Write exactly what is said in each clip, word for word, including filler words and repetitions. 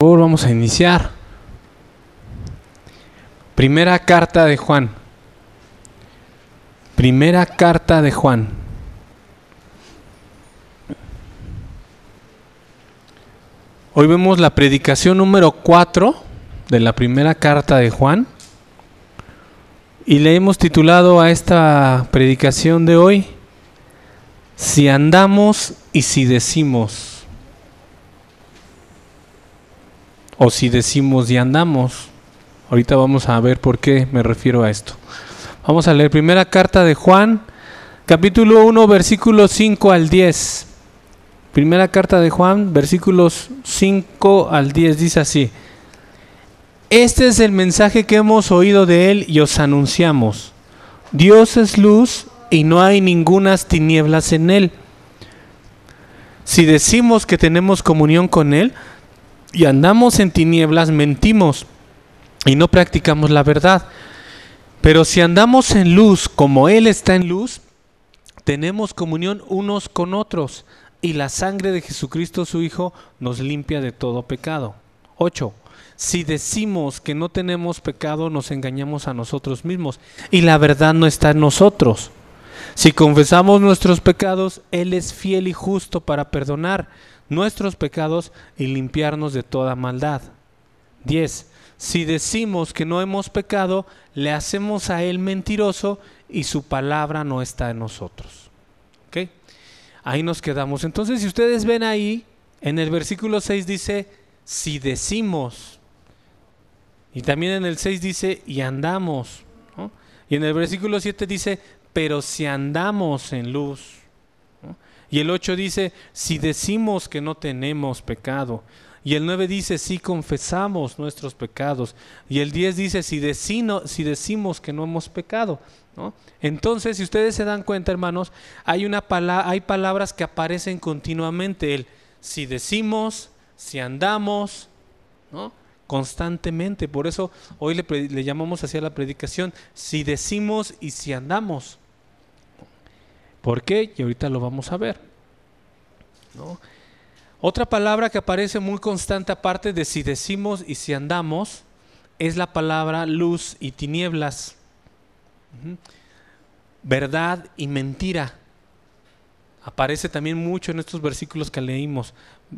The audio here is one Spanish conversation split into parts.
Por favor, vamos a iniciar. Primera carta de Juan. Primera carta de Juan. Hoy vemos la predicación número cuatro de la primera carta de Juan. Y le hemos titulado a esta predicación de hoy, Si andamos y si decimos. O si decimos y andamos. Ahorita vamos a ver por qué me refiero a esto. Vamos a leer primera carta de Juan, capítulo uno, versículos cinco al diez. Primera carta de Juan, versículos cinco al diez, dice así. Este es el mensaje que hemos oído de él y os anunciamos. Dios es luz y no hay ningunas tinieblas en él. Si decimos que tenemos comunión con él, y andamos en tinieblas, mentimos y no practicamos la verdad. Pero si andamos en luz, como Él está en luz, tenemos comunión unos con otros, y la sangre de Jesucristo su Hijo nos limpia de todo pecado. ocho. Si decimos que no tenemos pecado, nos engañamos a nosotros mismos, y la verdad no está en nosotros. Si confesamos nuestros pecados, Él es fiel y justo para perdonar nuestros pecados y limpiarnos de toda maldad. diez. Si decimos que no hemos pecado, le hacemos a él mentiroso y su palabra no está en nosotros. ¿Okay? Ahí nos quedamos. Entonces, si ustedes ven ahí, en el versículo seis dice, si decimos. Y también en el seis dice, y andamos, ¿no? Y en el versículo siete dice, pero si andamos en luz. Y el ocho dice, si decimos que no tenemos pecado. Y el nueve dice, si confesamos nuestros pecados. Y el diez dice, si, decino, si decimos que no hemos pecado, ¿no? Entonces, si ustedes se dan cuenta, hermanos, hay, una pala- hay palabras que aparecen continuamente. El si decimos, si andamos, ¿no? Constantemente. Por eso hoy le, pre- le llamamos hacia la predicación, si decimos y si andamos. ¿Por qué? Y ahorita lo vamos a ver, ¿no? Otra palabra que aparece muy constante, aparte de si decimos y si andamos, es la palabra luz y tinieblas, verdad y mentira. Aparece también mucho en estos versículos que leímos.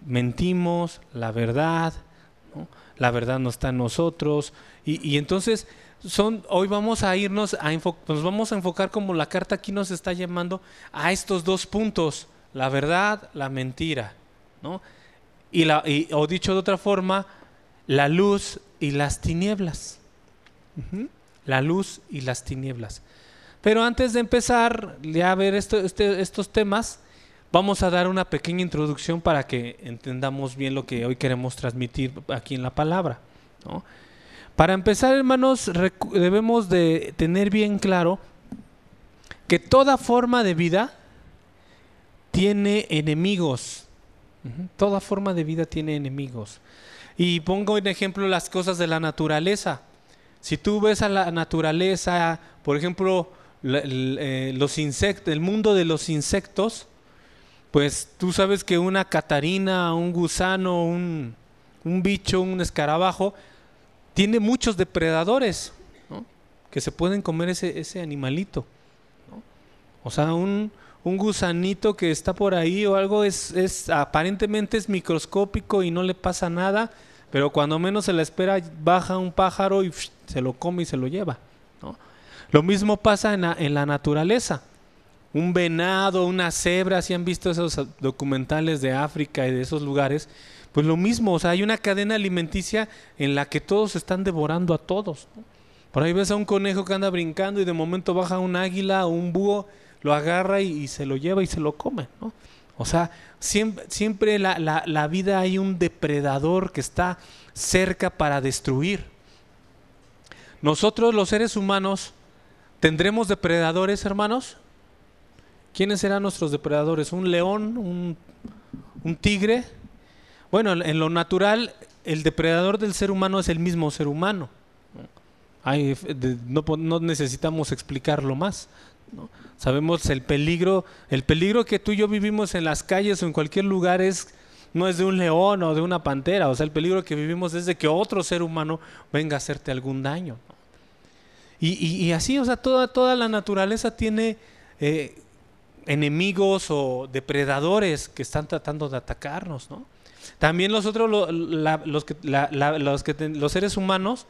Mentimos, la verdad, ¿no? La verdad no está en nosotros. Y, y entonces... Son, hoy vamos a irnos, a enfo- nos vamos a enfocar, como la carta aquí nos está llamando, a estos dos puntos, la verdad, la mentira, ¿no? Y, la, y o dicho de otra forma, la luz y las tinieblas, uh-huh. La luz y las tinieblas. Pero antes de empezar a ver esto, este, estos temas, vamos a dar una pequeña introducción para que entendamos bien lo que hoy queremos transmitir aquí en la palabra, ¿no? Para empezar, hermanos, recu- debemos de tener bien claro que toda forma de vida tiene enemigos. Uh-huh. Toda forma de vida tiene enemigos. Y pongo en ejemplo las cosas de la naturaleza. Si tú ves a la naturaleza, por ejemplo, la, la, eh, los insectos, el mundo de los insectos, pues tú sabes que una catarina, un gusano, un, un bicho, un escarabajo... Tiene muchos depredadores, ¿no? Que se pueden comer ese, ese animalito, ¿no? O sea, un, un gusanito que está por ahí o algo es, es aparentemente es microscópico y no le pasa nada, pero cuando menos se la espera baja un pájaro y psh, se lo come y se lo lleva, ¿no? Lo mismo pasa en la, en la naturaleza. Un venado, una cebra, si han visto esos documentales de África y de esos lugares, pues lo mismo, o sea, hay una cadena alimenticia en la que todos están devorando a todos, ¿no? Por ahí ves a un conejo que anda brincando y de momento baja un águila o un búho, lo agarra y, y se lo lleva y se lo come, ¿no? O sea, siempre, siempre la, la, la vida hay un depredador que está cerca para destruir. Nosotros los seres humanos, ¿tendremos depredadores, hermanos? ¿Quiénes serán nuestros depredadores? ¿Un león? ¿Un, un tigre? Bueno, en lo natural, el depredador del ser humano es el mismo ser humano. Ay, no, no necesitamos explicarlo más, ¿no? Sabemos el peligro, el peligro que tú y yo vivimos en las calles o en cualquier lugar es no es de un león o de una pantera. O sea, el peligro que vivimos es de que otro ser humano venga a hacerte algún daño. Y, y, y así, o sea, toda, toda la naturaleza tiene eh, enemigos o depredadores que están tratando de atacarnos, ¿no? También nosotros, lo, la, los, que, la, la, los, que ten, los seres humanos,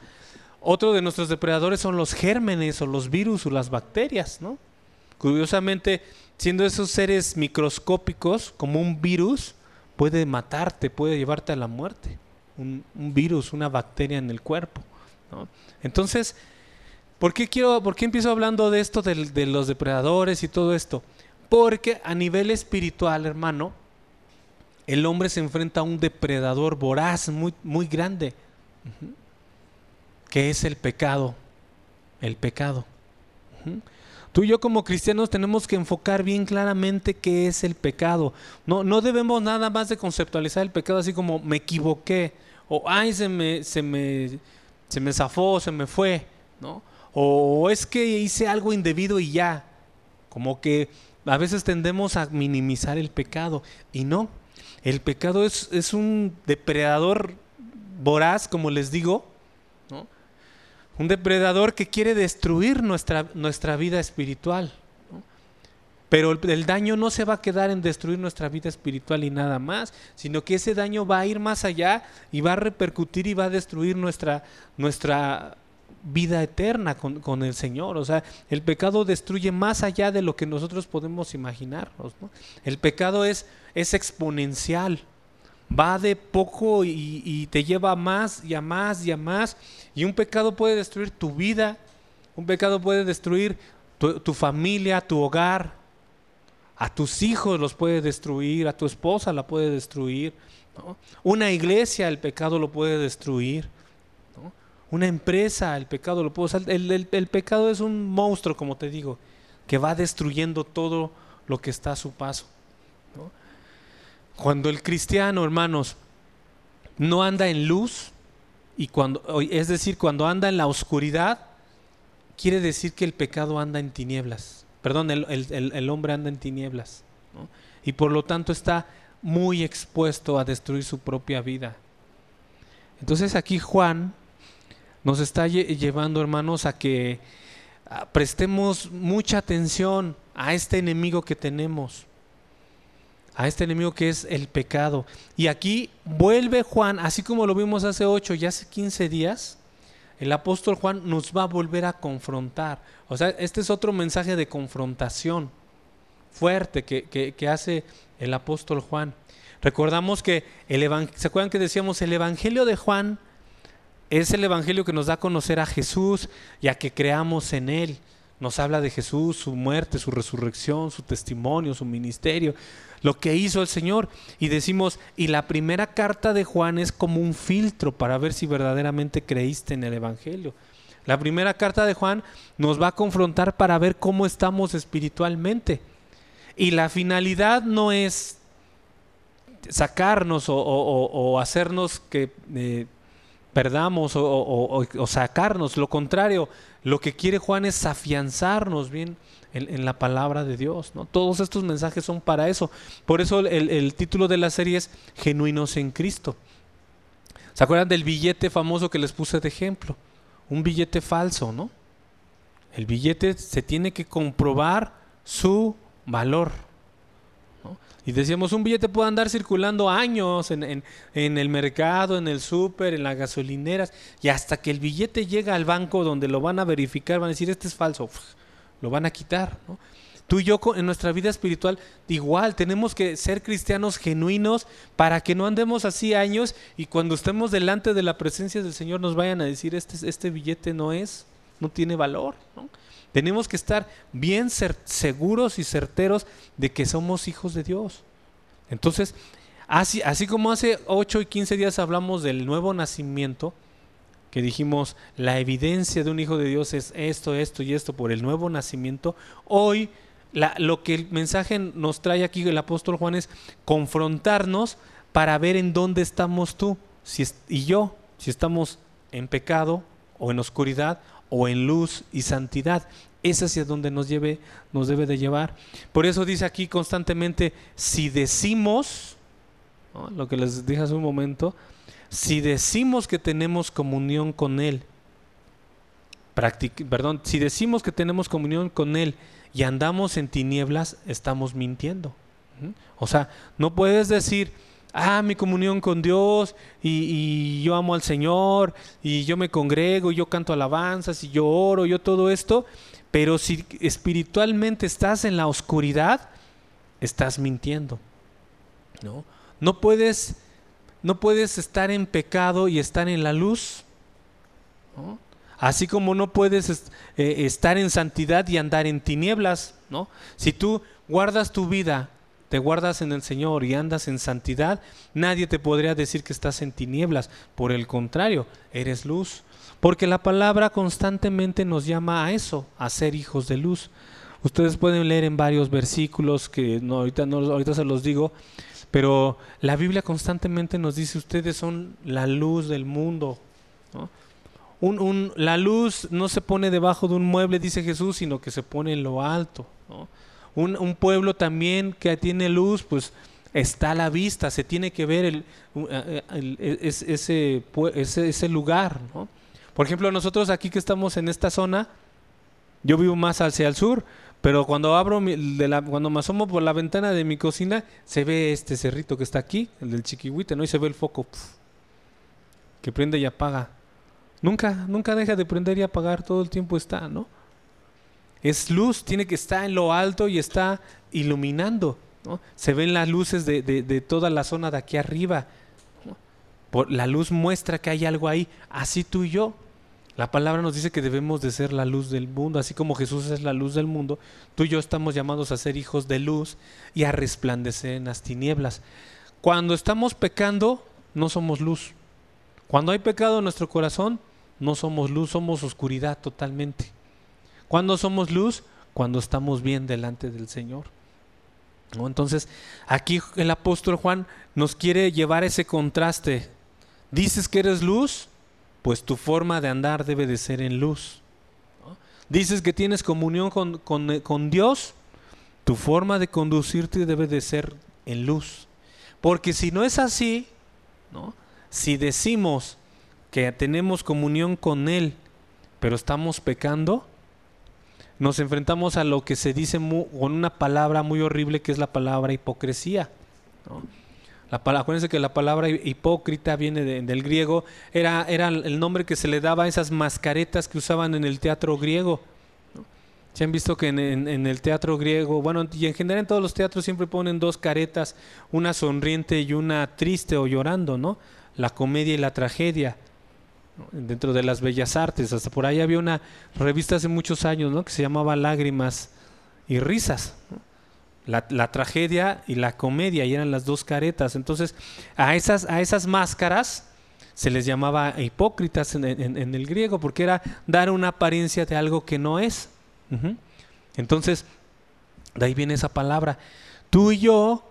otro de nuestros depredadores son los gérmenes o los virus o las bacterias, ¿no? Curiosamente, siendo esos seres microscópicos, como un virus, puede matarte, puede llevarte a la muerte. Un, un virus, una bacteria en el cuerpo, ¿no? Entonces, ¿por qué, quiero, ¿por qué empiezo hablando de esto, de, de los depredadores y todo esto? Porque a nivel espiritual, hermano, el hombre se enfrenta a un depredador voraz, muy, muy grande, que es el pecado, el pecado. Tú y yo como cristianos tenemos que enfocar bien claramente qué es el pecado. No, no debemos nada más de conceptualizar el pecado así como me equivoqué, o ay, se me, se me, se me zafó, se me fue, ¿no? O es que hice algo indebido y ya. Como que a veces tendemos a minimizar el pecado. Y no, el pecado es, es un depredador voraz, como les digo, ¿no? Un depredador que quiere destruir nuestra, nuestra vida espiritual, ¿no? Pero el, el daño no se va a quedar en destruir nuestra vida espiritual y nada más, sino que ese daño va a ir más allá y va a repercutir y va a destruir nuestra nuestra vida eterna con, con el Señor. O sea, el pecado destruye más allá de lo que nosotros podemos imaginarnos, ¿no? El pecado es, es exponencial, va de poco y, y te lleva a más y a más y a más, y un pecado puede destruir tu vida, un pecado puede destruir tu, tu familia, tu hogar, a tus hijos los puede destruir, a tu esposa la puede destruir, ¿no? Una iglesia, el pecado lo puede destruir. Una empresa, el pecado lo puedo usar. El, el, el pecado es un monstruo, como te digo, que va destruyendo todo lo que está a su paso, ¿no? Cuando el cristiano, hermanos, no anda en luz, y cuando, es decir, cuando anda en la oscuridad, quiere decir que el pecado anda en tinieblas. Perdón, el, el, el hombre anda en tinieblas, ¿no? Y por lo tanto está muy expuesto a destruir su propia vida. Entonces aquí Juan nos está llevando, hermanos, a que prestemos mucha atención a este enemigo que tenemos, a este enemigo que es el pecado. Y aquí vuelve Juan, así como lo vimos hace ocho y hace quince días, el apóstol Juan nos va a volver a confrontar. O sea, este es otro mensaje de confrontación fuerte que, que, que hace el apóstol Juan. Recordamos que, el evang- ¿se acuerdan que decíamos el evangelio de Juan? Es el evangelio que nos da a conocer a Jesús y a que creamos en Él. Nos habla de Jesús, su muerte, su resurrección, su testimonio, su ministerio, lo que hizo el Señor. Y decimos, y la primera carta de Juan es como un filtro para ver si verdaderamente creíste en el evangelio. La primera carta de Juan nos va a confrontar para ver cómo estamos espiritualmente. Y la finalidad no es sacarnos o, o, o, o hacernos que... Eh, perdamos o, o, o, o sacarnos, lo contrario, lo que quiere Juan es afianzarnos bien en, en la palabra de Dios, ¿no? Todos estos mensajes son para eso. Por eso el, el título de la serie es Genuinos en Cristo. ¿Se acuerdan del billete famoso que les puse de ejemplo? Un billete falso, ¿no? El billete se tiene que comprobar su valor, ¿no? Y decíamos, un billete puede andar circulando años en, en, en el mercado, en el súper, en las gasolineras, y hasta que el billete llega al banco donde lo van a verificar, van a decir, este es falso, uf, lo van a quitar, ¿no? Tú y yo en nuestra vida espiritual igual tenemos que ser cristianos genuinos para que no andemos así años y cuando estemos delante de la presencia del Señor nos vayan a decir, este, este billete no es, no tiene valor, ¿no? Tenemos que estar bien seguros y certeros de que somos hijos de Dios. Entonces, así, así como hace ocho y quince días hablamos del nuevo nacimiento, que dijimos la evidencia de un hijo de Dios es esto, esto y esto por el nuevo nacimiento, hoy la, lo que el mensaje nos trae aquí el apóstol Juan es confrontarnos para ver en dónde estamos tú si es, y yo, si estamos en pecado o en oscuridad o en luz y santidad. Es hacia donde nos lleve, nos debe de llevar. Por eso dice aquí constantemente, si decimos ¿no? Lo que les dije hace un momento, si decimos que tenemos comunión con Él, practic- perdón, si decimos que tenemos comunión con Él y andamos en tinieblas, estamos mintiendo. ¿Mm? O sea, no puedes decir, ah, mi comunión con Dios y, y yo amo al Señor y yo me congrego, y yo canto alabanzas y yo oro, yo todo esto, pero si espiritualmente estás en la oscuridad, estás mintiendo, ¿no? No puedes, no puedes estar en pecado y estar en la luz, ¿no? Así como no puedes est- eh, estar en santidad y andar en tinieblas, ¿no? Si tú guardas tu vida, te guardas en el Señor y andas en santidad, nadie te podría decir que estás en tinieblas. Por el contrario, eres luz. Porque la palabra constantemente nos llama a eso, a ser hijos de luz. Ustedes pueden leer en varios versículos que no, ahorita, no, ahorita se los digo, pero la Biblia constantemente nos dice, ustedes son la luz del mundo, ¿no? Un, un, la luz no se pone debajo de un mueble, dice Jesús, sino que se pone en lo alto, ¿no? Un, un pueblo también que tiene luz, pues está a la vista, se tiene que ver el, el, el, ese, ese, ese lugar, ¿no? Por ejemplo, nosotros aquí que estamos en esta zona, yo vivo más hacia el sur, pero cuando abro mi, de la, cuando me asomo por la ventana de mi cocina, se ve este cerrito que está aquí, el del Chiquihuite, ¿no? Y se ve el foco, pf, que prende y apaga. Nunca, nunca deja de prender y apagar, todo el tiempo está, ¿no? Es luz, tiene que estar en lo alto y está iluminando, ¿no? Se ven las luces de, de, de toda la zona de aquí arriba, ¿no? Por, la luz muestra que hay algo ahí, así tú y yo. La palabra nos dice que debemos de ser la luz del mundo, así como Jesús es la luz del mundo, tú y yo estamos llamados a ser hijos de luz y a resplandecer en las tinieblas. Cuando estamos pecando, no somos luz. Cuando hay pecado en nuestro corazón, no somos luz, somos oscuridad totalmente. ¿Cuándo somos luz? Cuando estamos bien delante del Señor, ¿no? Entonces, aquí el apóstol Juan nos quiere llevar ese contraste. Dices que eres luz, pues tu forma de andar debe de ser en luz, ¿no? Dices que tienes comunión con, con, con Dios, tu forma de conducirte debe de ser en luz. Porque si no es así, ¿no? Si decimos que tenemos comunión con Él, pero estamos pecando, nos enfrentamos a lo que se dice muy, con una palabra muy horrible, que es la palabra hipocresía, ¿no? La, acuérdense que la palabra hipócrita viene de, del griego, era, era el nombre que se le daba a esas mascaretas que usaban en el teatro griego, ¿no? ¿Se han visto que en, en, en el teatro griego, bueno, y en general en todos los teatros siempre ponen dos caretas, una sonriente y una triste o llorando, ¿no? La comedia y la tragedia, dentro de las bellas artes. Hasta por ahí había una revista hace muchos años, ¿no?, que se llamaba Lágrimas y Risas, ¿no? la, la tragedia y la comedia, y eran las dos caretas. Entonces a esas, a esas máscaras se les llamaba hipócritas en, en, en el griego, porque era dar una apariencia de algo que no es. Uh-huh. Entonces de ahí viene esa palabra. Tú y yo,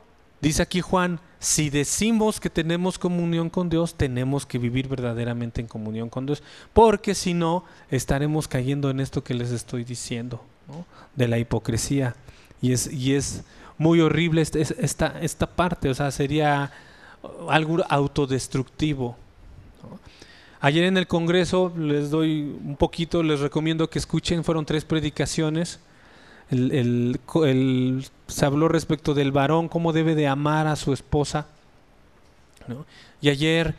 dice aquí Juan, si decimos que tenemos comunión con Dios, tenemos que vivir verdaderamente en comunión con Dios, porque si no, estaremos cayendo en esto que les estoy diciendo, ¿no?, de la hipocresía. Y es, y es muy horrible esta, esta, esta parte, o sea, sería algo autodestructivo, ¿no? Ayer en el Congreso, les doy un poquito, les recomiendo que escuchen, fueron tres predicaciones. El, el, el, se habló respecto del varón, cómo debe de amar a su esposa, ¿no? Y ayer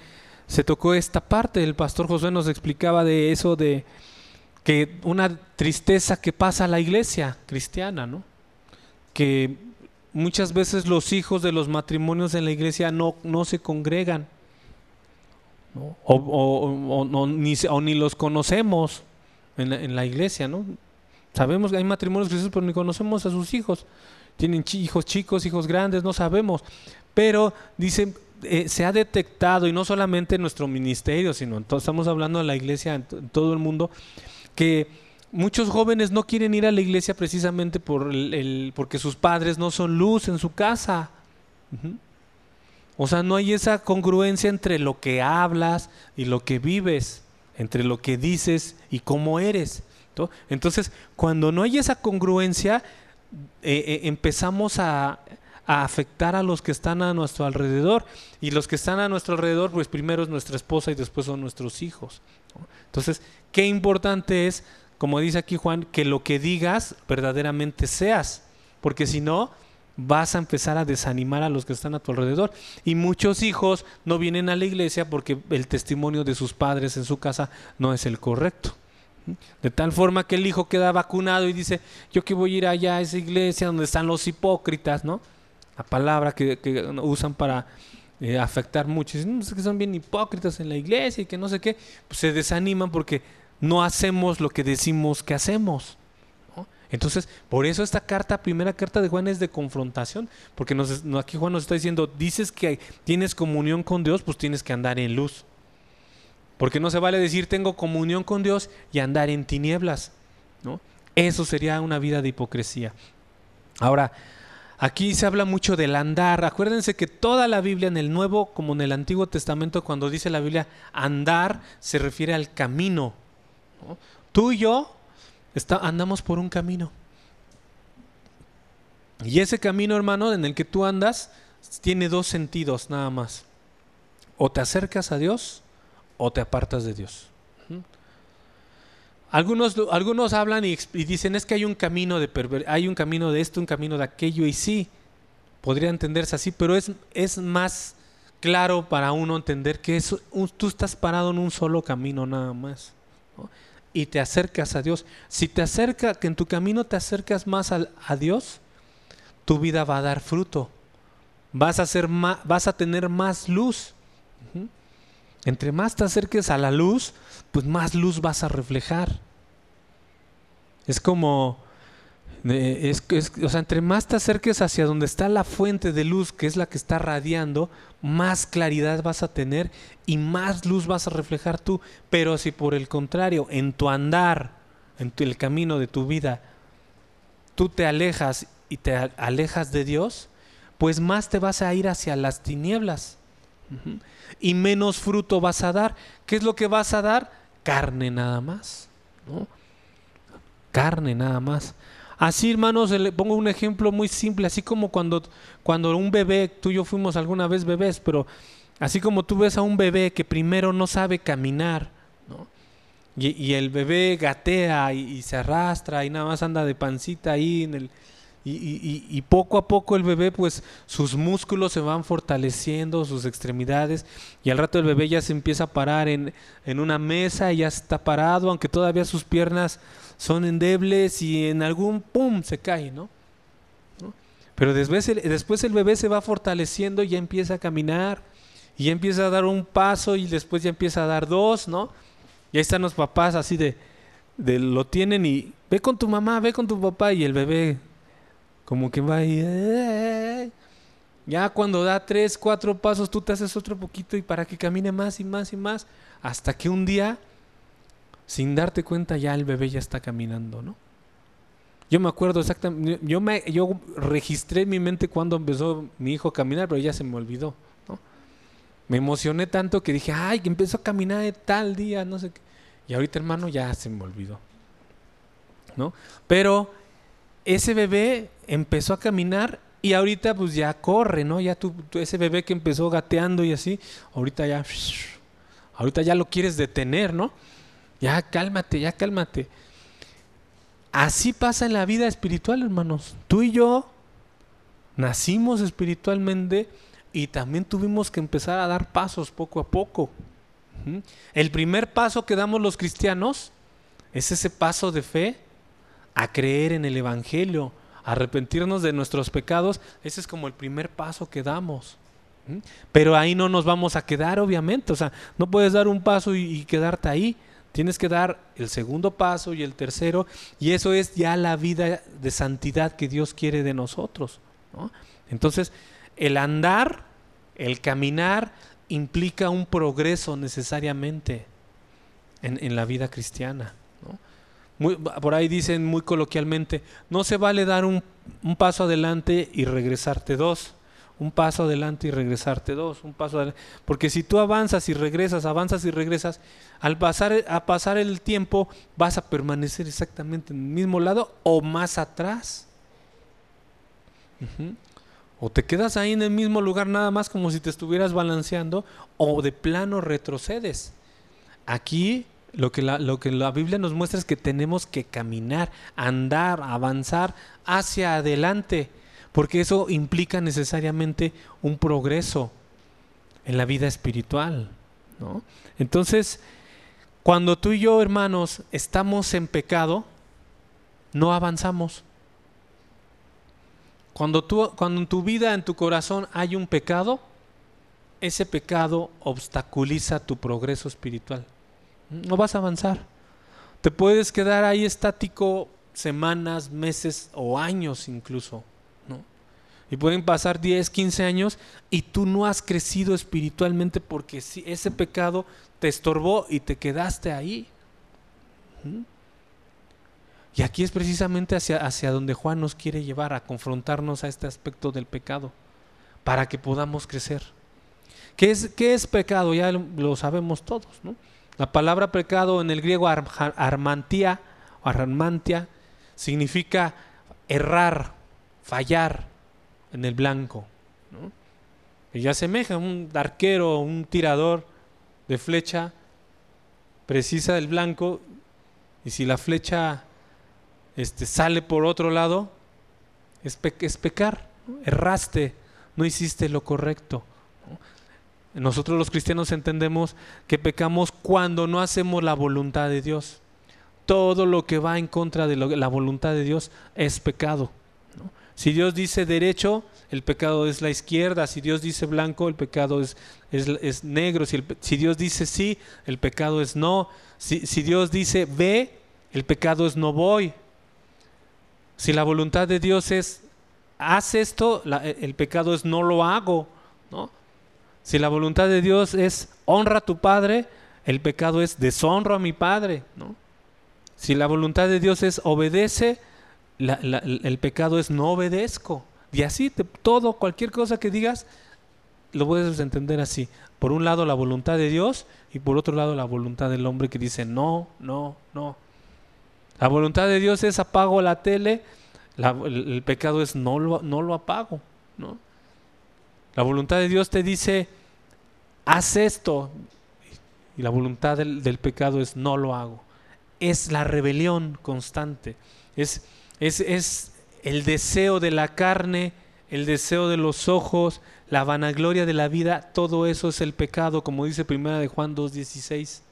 se tocó esta parte, el pastor Josué nos explicaba de eso, de que una tristeza que pasa a la iglesia cristiana, ¿no?, que muchas veces los hijos de los matrimonios en la iglesia no, no se congregan, ¿no?, o, o, o, o, ni, o ni los conocemos en la, en la iglesia, ¿no? Sabemos que hay matrimonios cristianos, pero ni conocemos a sus hijos. Tienen ch- hijos chicos, hijos grandes, no sabemos. Pero dice, eh, se ha detectado, y no solamente en nuestro ministerio, sino en to- estamos hablando de la iglesia en, t- en todo el mundo, que muchos jóvenes no quieren ir a la iglesia precisamente por el, el, porque sus padres no son luz en su casa. Uh-huh. O sea, no hay esa congruencia entre lo que hablas y lo que vives, entre lo que dices y cómo eres. Entonces, cuando no hay esa congruencia, eh, eh, empezamos a, a afectar a los que están a nuestro alrededor, y los que están a nuestro alrededor, pues primero es nuestra esposa y después son nuestros hijos. Entonces, qué importante es, como dice aquí Juan, que lo que digas verdaderamente seas, porque si no, vas a empezar a desanimar a los que están a tu alrededor. Y muchos hijos no vienen a la iglesia porque el testimonio de sus padres en su casa no es el correcto. De tal forma que el hijo queda vacunado y dice, yo que voy a ir allá a esa iglesia donde están los hipócritas, ¿no? La palabra que, que usan para eh, afectar mucho. Dicen, no sé, que son bien hipócritas en la iglesia y que no sé qué. Pues se desaniman porque no hacemos lo que decimos que hacemos. Entonces, por eso esta carta, primera carta de Juan, es de confrontación, porque nos, aquí Juan nos está diciendo, dices que tienes comunión con Dios, pues tienes que andar en luz, porque no se vale decir tengo comunión con Dios y andar en tinieblas, ¿no? Eso sería una vida de hipocresía. Ahora, aquí se habla mucho del andar. Acuérdense que toda la Biblia, en el Nuevo como en el Antiguo Testamento, cuando dice la Biblia andar, se refiere al camino, ¿no? Tú y yo Está, andamos por un camino, y ese camino, hermano, en el que tú andas tiene dos sentidos nada más: o te acercas a Dios o te apartas de Dios. Algunos, algunos hablan y, y dicen, es que hay un camino de perver- hay un camino de esto, un camino de aquello, y sí, podría entenderse así, pero es, es más claro para uno entender que es un, tú estás parado en un solo camino nada más, ¿no? Y te acercas a Dios. Si te acerca, que en tu camino te acercas más a, a Dios, tu vida va a dar fruto, vas a, ser más, vas a tener más luz. Uh-huh. Entre más te acerques a la luz, pues más luz vas a reflejar. Es como, eh, es, es, o sea, entre más te acerques hacia donde está la fuente de luz, que es la que está radiando, más claridad vas a tener y más luz vas a reflejar tú. Pero si por el contrario, en tu andar, en tu, el camino de tu vida, tú te alejas y te alejas de Dios, pues más te vas a ir hacia las tinieblas, y menos fruto vas a dar. ¿Qué es lo que vas a dar? Carne nada más, ¿no? Carne nada más. Así, hermanos, le pongo un ejemplo muy simple, así como cuando, cuando un bebé, tú y yo fuimos alguna vez bebés, pero así como tú ves a un bebé que primero no sabe caminar, ¿no? Y, y el bebé gatea y, y se arrastra y nada más anda de pancita ahí, en el, y, y, y poco a poco el bebé, pues sus músculos se van fortaleciendo, sus extremidades, y al rato el bebé ya se empieza a parar en, en una mesa, y ya está parado, aunque todavía sus piernas son endebles y en algún pum se cae, ¿no? ¿No? Pero después el, después el bebé se va fortaleciendo y ya empieza a caminar y ya empieza a dar un paso y después ya empieza a dar dos, ¿no? Y ahí están los papás así de, de lo tienen y ve con tu mamá, ve con tu papá, y el bebé como que va y eh, ya cuando da tres, cuatro pasos tú te haces otro poquito y para que camine más y más y más, hasta que un día, sin darte cuenta, ya el bebé ya está caminando, ¿no? Yo me acuerdo exactamente, yo, me, yo registré en mi mente cuando empezó mi hijo a caminar, pero ya se me olvidó, ¿no? Me emocioné tanto que dije, ay, que empezó a caminar de tal día, no sé qué. Y ahorita, hermano, ya se me olvidó, ¿no? Pero ese bebé empezó a caminar y ahorita pues ya corre, ¿no? Ya tú, tú ese bebé que empezó gateando y así, ahorita ya, ahorita ya lo quieres detener, ¿no? Ya cálmate, ya cálmate. Así pasa en la vida espiritual, hermanos. Tú y yo nacimos espiritualmente y también tuvimos que empezar a dar pasos poco a poco. El primer paso que damos los cristianos es ese paso de fe a creer en el evangelio, a arrepentirnos de nuestros pecados. Ese es como el primer paso que damos. Pero ahí no nos vamos a quedar, obviamente. O sea, no puedes dar un paso y, y quedarte ahí. Tienes que dar el segundo paso y el tercero, y eso es ya la vida de santidad que Dios quiere de nosotros, ¿no? Entonces, el andar, el caminar, implica un progreso necesariamente en, en la vida cristiana, ¿no? Muy, por ahí dicen muy coloquialmente, no se vale dar un, un paso adelante y regresarte dos. Un paso adelante y regresarte dos, un paso adelante. Porque si tú avanzas y regresas, avanzas y regresas, al pasar, a pasar el tiempo vas a permanecer exactamente en el mismo lado o más atrás. Uh-huh. O te quedas ahí en el mismo lugar nada más como si te estuvieras balanceando, o de plano retrocedes. Aquí lo que la, lo que la Biblia nos muestra es que tenemos que caminar, andar, avanzar hacia adelante, porque eso implica necesariamente un progreso en la vida espiritual, ¿no? Entonces, cuando tú y yo, hermanos, estamos en pecado, no avanzamos. Cuando, tú, cuando en tu vida, en tu corazón hay un pecado, ese pecado obstaculiza tu progreso espiritual. No vas a avanzar. Te puedes quedar ahí estático semanas, meses o años incluso, ¿no? Y pueden pasar diez, quince años y tú no has crecido espiritualmente porque ese pecado te estorbó y te quedaste ahí. ¿Mm? Y aquí es precisamente hacia, hacia donde Juan nos quiere llevar, a confrontarnos a este aspecto del pecado, para que podamos crecer. ¿Qué es, qué es pecado? Ya lo sabemos todos, ¿no? La palabra pecado en el griego ar, armantía, armantia, significa errar, fallar en el blanco, ¿no? Y ya asemeja un arquero, un tirador de flecha, precisa del blanco, y si la flecha Este, sale por otro lado, es, pe- es pecar, ¿no? Erraste, no hiciste lo correcto, ¿no? Nosotros los cristianos entendemos que pecamos cuando no hacemos la voluntad de Dios. Todo lo que va en contra de lo- la voluntad de Dios es pecado, ¿no? Si Dios dice derecho, el pecado es la izquierda. Si Dios dice blanco, el pecado es, es, es negro. Si, el pe- si Dios dice sí, el pecado es no. Si, si Dios dice ve, el pecado es no voy. Si la voluntad de Dios es, haz esto, la, el pecado es no lo hago, ¿no? Si la voluntad de Dios es honra a tu padre, el pecado es deshonro a mi padre, ¿no? Si la voluntad de Dios es obedece, la, la, el pecado es no obedezco. Y así te, todo, cualquier cosa que digas, lo puedes entender así. Por un lado la voluntad de Dios y por otro lado la voluntad del hombre que dice no, no, no. La voluntad de Dios es apago la tele, la, el, el pecado es no lo, no lo apago, ¿no? La voluntad de Dios te dice, haz esto, y la voluntad del, del pecado es no lo hago. Es la rebelión constante, es, es, es el deseo de la carne, el deseo de los ojos, la vanagloria de la vida, todo eso es el pecado, como dice primera de Juan dos dieciséis.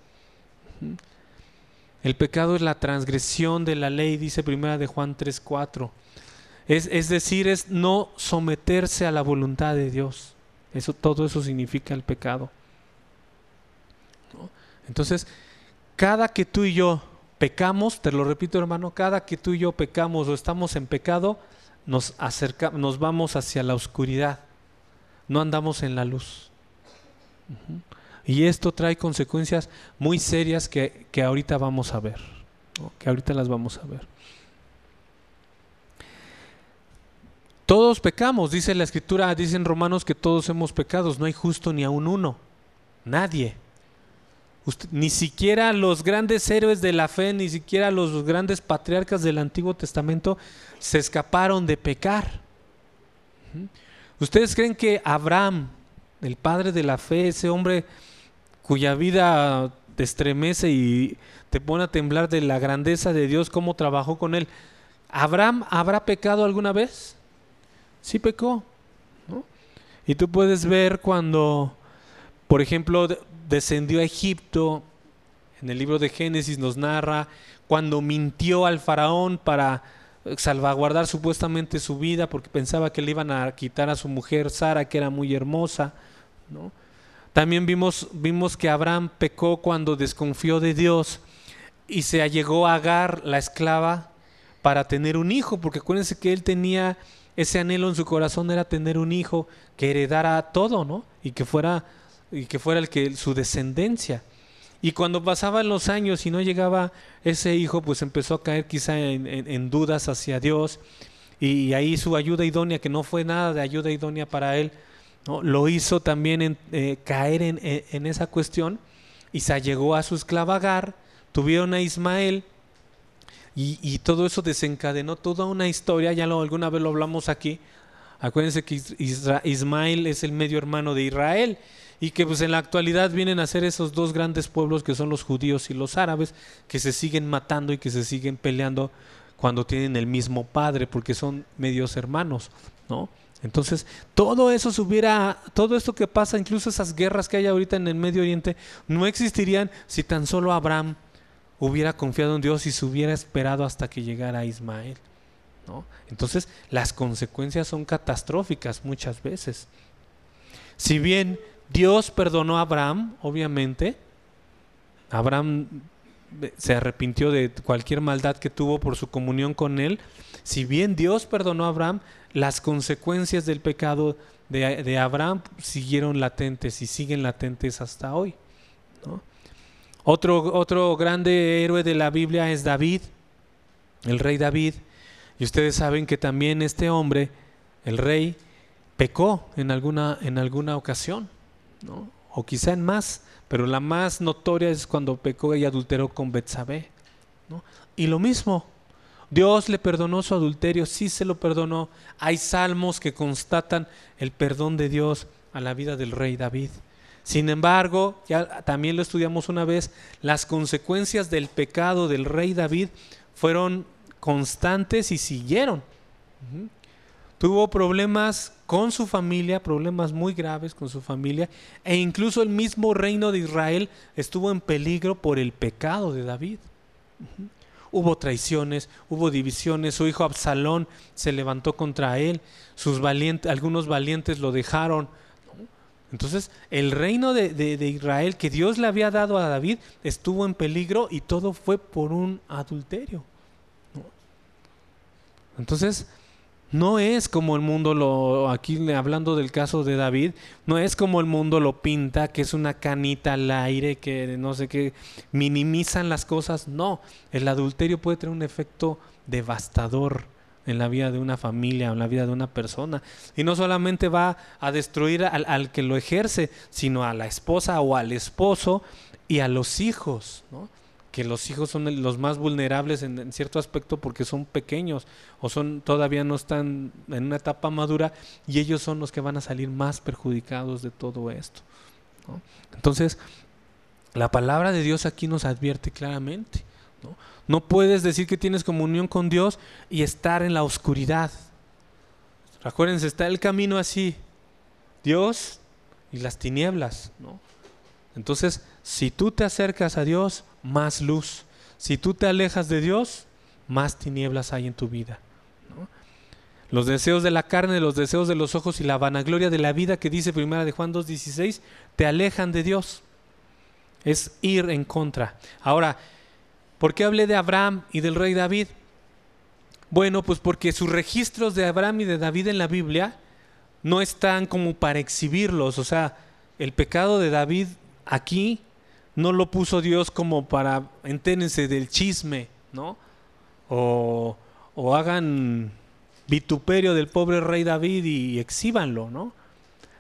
El pecado es la transgresión de la ley, dice primera de Juan tres cuatro. Es, es decir, es no someterse a la voluntad de Dios. Eso, todo eso significa el pecado, ¿no? Entonces, cada que tú y yo pecamos, te lo repito, hermano, cada que tú y yo pecamos o estamos en pecado, nos acerca, nos vamos hacia la oscuridad. No andamos en la luz. Uh-huh. Y esto trae consecuencias muy serias que, que ahorita vamos a ver, ¿no? Que ahorita las vamos a ver. Todos pecamos, dice la Escritura, dice en Romanos que todos hemos pecado, no hay justo ni aún uno, nadie. Usted, ni siquiera los grandes héroes de la fe, ni siquiera los grandes patriarcas del Antiguo Testamento se escaparon de pecar. ¿Ustedes creen que Abraham, el padre de la fe, ese hombre cuya vida te estremece y te pone a temblar de la grandeza de Dios, cómo trabajó con él? ¿Abraham habrá pecado alguna vez? Sí pecó, ¿no? Y tú puedes ver cuando, por ejemplo, descendió a Egipto, en el libro de Génesis nos narra, cuando mintió al faraón para salvaguardar supuestamente su vida porque pensaba que le iban a quitar a su mujer Sara, que era muy hermosa, ¿no? También vimos, vimos que Abraham pecó cuando desconfió de Dios y se allegó a Agar, la esclava, para tener un hijo, porque acuérdense que él tenía ese anhelo en su corazón, era tener un hijo que heredara todo, ¿no? Y que fuera, y que fuera el que, su descendencia. Y cuando pasaban los años y no llegaba ese hijo, pues empezó a caer quizá en, en, en dudas hacia Dios, y, y ahí su ayuda idónea, que no fue nada de ayuda idónea para él, ¿no? Lo hizo también en, eh, caer en, en esa cuestión, y se allegó a su esclava Agar, tuvieron a Ismael, y, y todo eso desencadenó toda una historia, ya lo, alguna vez lo hablamos aquí, Acuérdense que Isra- Ismael es el medio hermano de Israel, y que pues en la actualidad vienen a ser esos dos grandes pueblos que son los judíos y los árabes, que se siguen matando y que se siguen peleando cuando tienen el mismo padre, porque son medios hermanos, ¿no? Entonces todo eso se hubiera, todo esto que pasa, incluso esas guerras que hay ahorita en el Medio Oriente, no existirían si tan solo Abraham hubiera confiado en Dios y se hubiera esperado hasta que llegara Ismael, ¿no? Entonces las consecuencias son catastróficas muchas veces. Si bien Dios perdonó a Abraham, obviamente Abraham se arrepintió de cualquier maldad que tuvo por su comunión con él. Si bien Dios perdonó a Abraham, las consecuencias del pecado de, de Abraham siguieron latentes y siguen latentes hasta hoy, ¿no? Otro, otro grande héroe de la Biblia es David, el rey David. Y ustedes saben que también este hombre, el rey, pecó en alguna, en alguna ocasión, ¿no? O quizá en más, pero la más notoria es cuando pecó y adulteró con Betsabé, ¿no? Y lo mismo, Dios le perdonó su adulterio, sí se lo perdonó. Hay salmos que constatan el perdón de Dios a la vida del rey David. Sin embargo, ya también lo estudiamos una vez, las consecuencias del pecado del rey David fueron constantes y siguieron. Uh-huh. Tuvo problemas con su familia, problemas muy graves con su familia, e incluso el mismo reino de Israel estuvo en peligro por el pecado de David. Uh-huh. Hubo traiciones, hubo divisiones, su hijo Absalón se levantó contra él, sus valientes, algunos valientes lo dejaron. Entonces el reino de, de, de Israel que Dios le había dado a David estuvo en peligro, y todo fue por un adulterio, ¿no? Entonces no es como el mundo lo, aquí hablando del caso de David, no es como el mundo lo pinta, que es una canita al aire, que no sé qué, minimizan las cosas. No, el adulterio puede tener un efecto devastador en la vida de una familia, en la vida de una persona, y no solamente va a destruir al, al que lo ejerce, sino a la esposa o al esposo y a los hijos, ¿no? Que los hijos son los más vulnerables en, en cierto aspecto, porque son pequeños o son todavía no están en una etapa madura, y ellos son los que van a salir más perjudicados de todo esto, ¿no? Entonces la palabra de Dios aquí nos advierte claramente, ¿no? No puedes decir que tienes comunión con Dios y estar en la oscuridad. Recuérdense, está el camino así, Dios y las tinieblas, ¿no? Entonces, si tú te acercas a Dios, más luz. Si tú te alejas de Dios, más tinieblas hay en tu vida, ¿no? Los deseos de la carne, los deseos de los ojos y la vanagloria de la vida, que dice Primera de Juan dos dieciséis, te alejan de Dios. Es ir en contra. Ahora, ¿por qué hablé de Abraham y del rey David? Bueno, pues porque sus registros de Abraham y de David en la Biblia no están como para exhibirlos. O sea, el pecado de David aquí no lo puso Dios como para, entérense del chisme, ¿no? O, o hagan vituperio del pobre rey David y exhíbanlo, ¿no?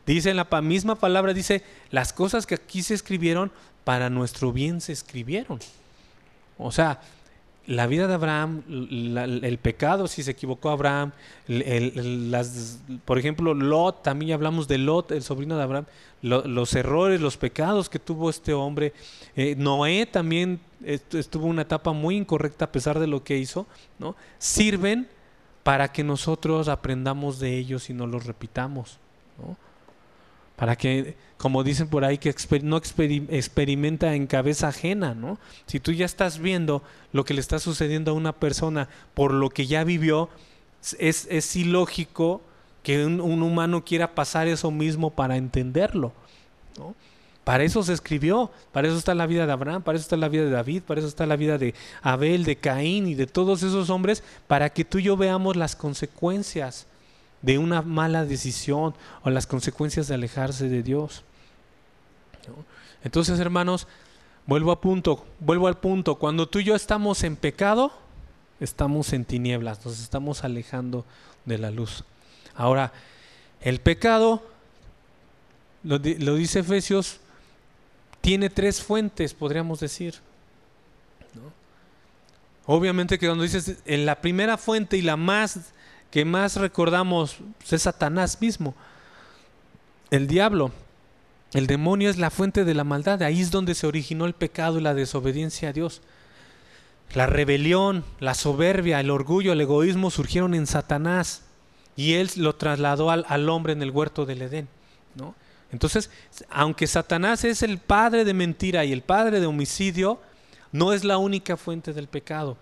Dice en la misma palabra, dice, las cosas que aquí se escribieron para nuestro bien se escribieron. O sea, la vida de Abraham, la, el pecado, si se equivocó Abraham, el, el, las, por ejemplo Lot, también hablamos de Lot, el sobrino de Abraham, lo, los errores, los pecados que tuvo este hombre. eh, Noé también estuvo una etapa muy incorrecta a pesar de lo que hizo, ¿no? Sirven para que nosotros aprendamos de ellos y no los repitamos, ¿no? Para que, como dicen por ahí, que exper- no exper- experimenta en cabeza ajena, ¿no? Si tú ya estás viendo lo que le está sucediendo a una persona por lo que ya vivió, es, es ilógico que un, un humano quiera pasar eso mismo para entenderlo, ¿no? Para eso se escribió, para eso está la vida de Abraham, para eso está la vida de David, para eso está la vida de Abel, de Caín y de todos esos hombres, para que tú y yo veamos las consecuencias de una mala decisión o las consecuencias de alejarse de Dios, ¿no? Entonces, hermanos, vuelvo a punto, vuelvo al punto. Cuando tú y yo estamos en pecado, estamos en tinieblas, nos estamos alejando de la luz. Ahora, el pecado, lo, lo dice Efesios, tiene tres fuentes, podríamos decir, ¿no? Obviamente que cuando dices en la primera fuente y la más que más recordamos es Satanás mismo, el diablo. El demonio es la fuente de la maldad, ahí es donde se originó el pecado y la desobediencia a Dios. La rebelión, la soberbia, el orgullo, el egoísmo surgieron en Satanás y él lo trasladó al, al hombre en el huerto del Edén, ¿no? Entonces, aunque Satanás es el padre de mentira y el padre de homicidio, no es la única fuente del pecado.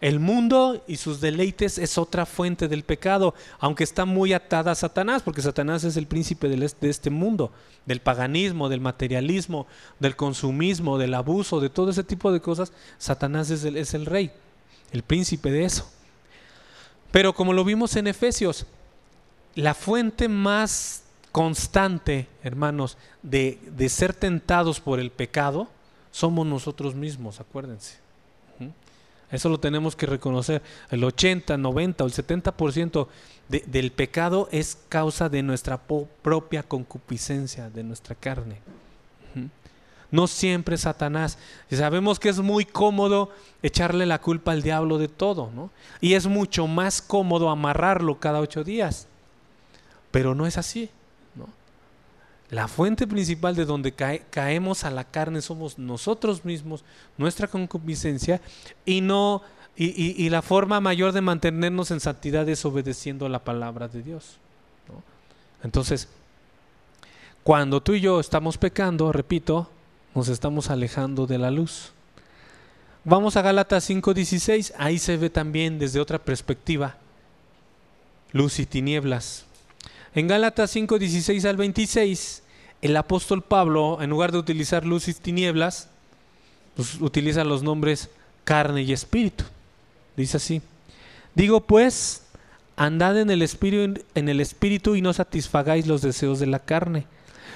El mundo y sus deleites es otra fuente del pecado, aunque está muy atada a Satanás, porque Satanás es el príncipe del este, de este mundo, del paganismo, del materialismo, del consumismo, del abuso, de todo ese tipo de cosas. Satanás es el, es el rey, el príncipe de eso. Pero como lo vimos en Efesios, la fuente más constante, hermanos, de, de ser tentados por el pecado somos nosotros mismos, acuérdense. Eso lo tenemos que reconocer. El ochenta, noventa o el setenta por ciento de, del pecado es causa de nuestra po- propia concupiscencia, de nuestra carne. No siempre Satanás. Y sabemos que es muy cómodo echarle la culpa al diablo de todo, ¿no? Y es mucho más cómodo amarrarlo cada ocho días. Pero no es así, ¿no? La fuente principal de donde cae, caemos a la carne somos nosotros mismos, nuestra concupiscencia, y no y, y, y la forma mayor de mantenernos en santidad es obedeciendo la palabra de Dios, ¿no? Entonces, cuando tú y yo estamos pecando, repito, nos estamos alejando de la luz. Vamos a Gálatas cinco dieciséis, ahí se ve también desde otra perspectiva, luz y tinieblas. En Gálatas cinco, dieciséis al veintiséis, el apóstol Pablo, en lugar de utilizar luz y tinieblas, pues utiliza los nombres carne y espíritu. Dice así: digo pues, andad en el espíritu, en el espíritu y no satisfagáis los deseos de la carne,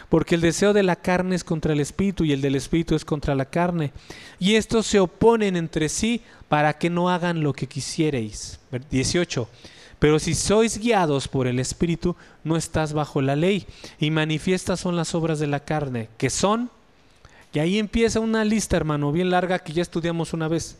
porque el deseo de la carne es contra el espíritu y el del espíritu es contra la carne, y estos se oponen entre sí para que no hagan lo que quisiereis. dieciocho. Pero si sois guiados por el Espíritu, no estás bajo la ley. Y manifiestas son las obras de la carne, que son, y ahí empieza una lista, hermano, bien larga, que ya estudiamos una vez: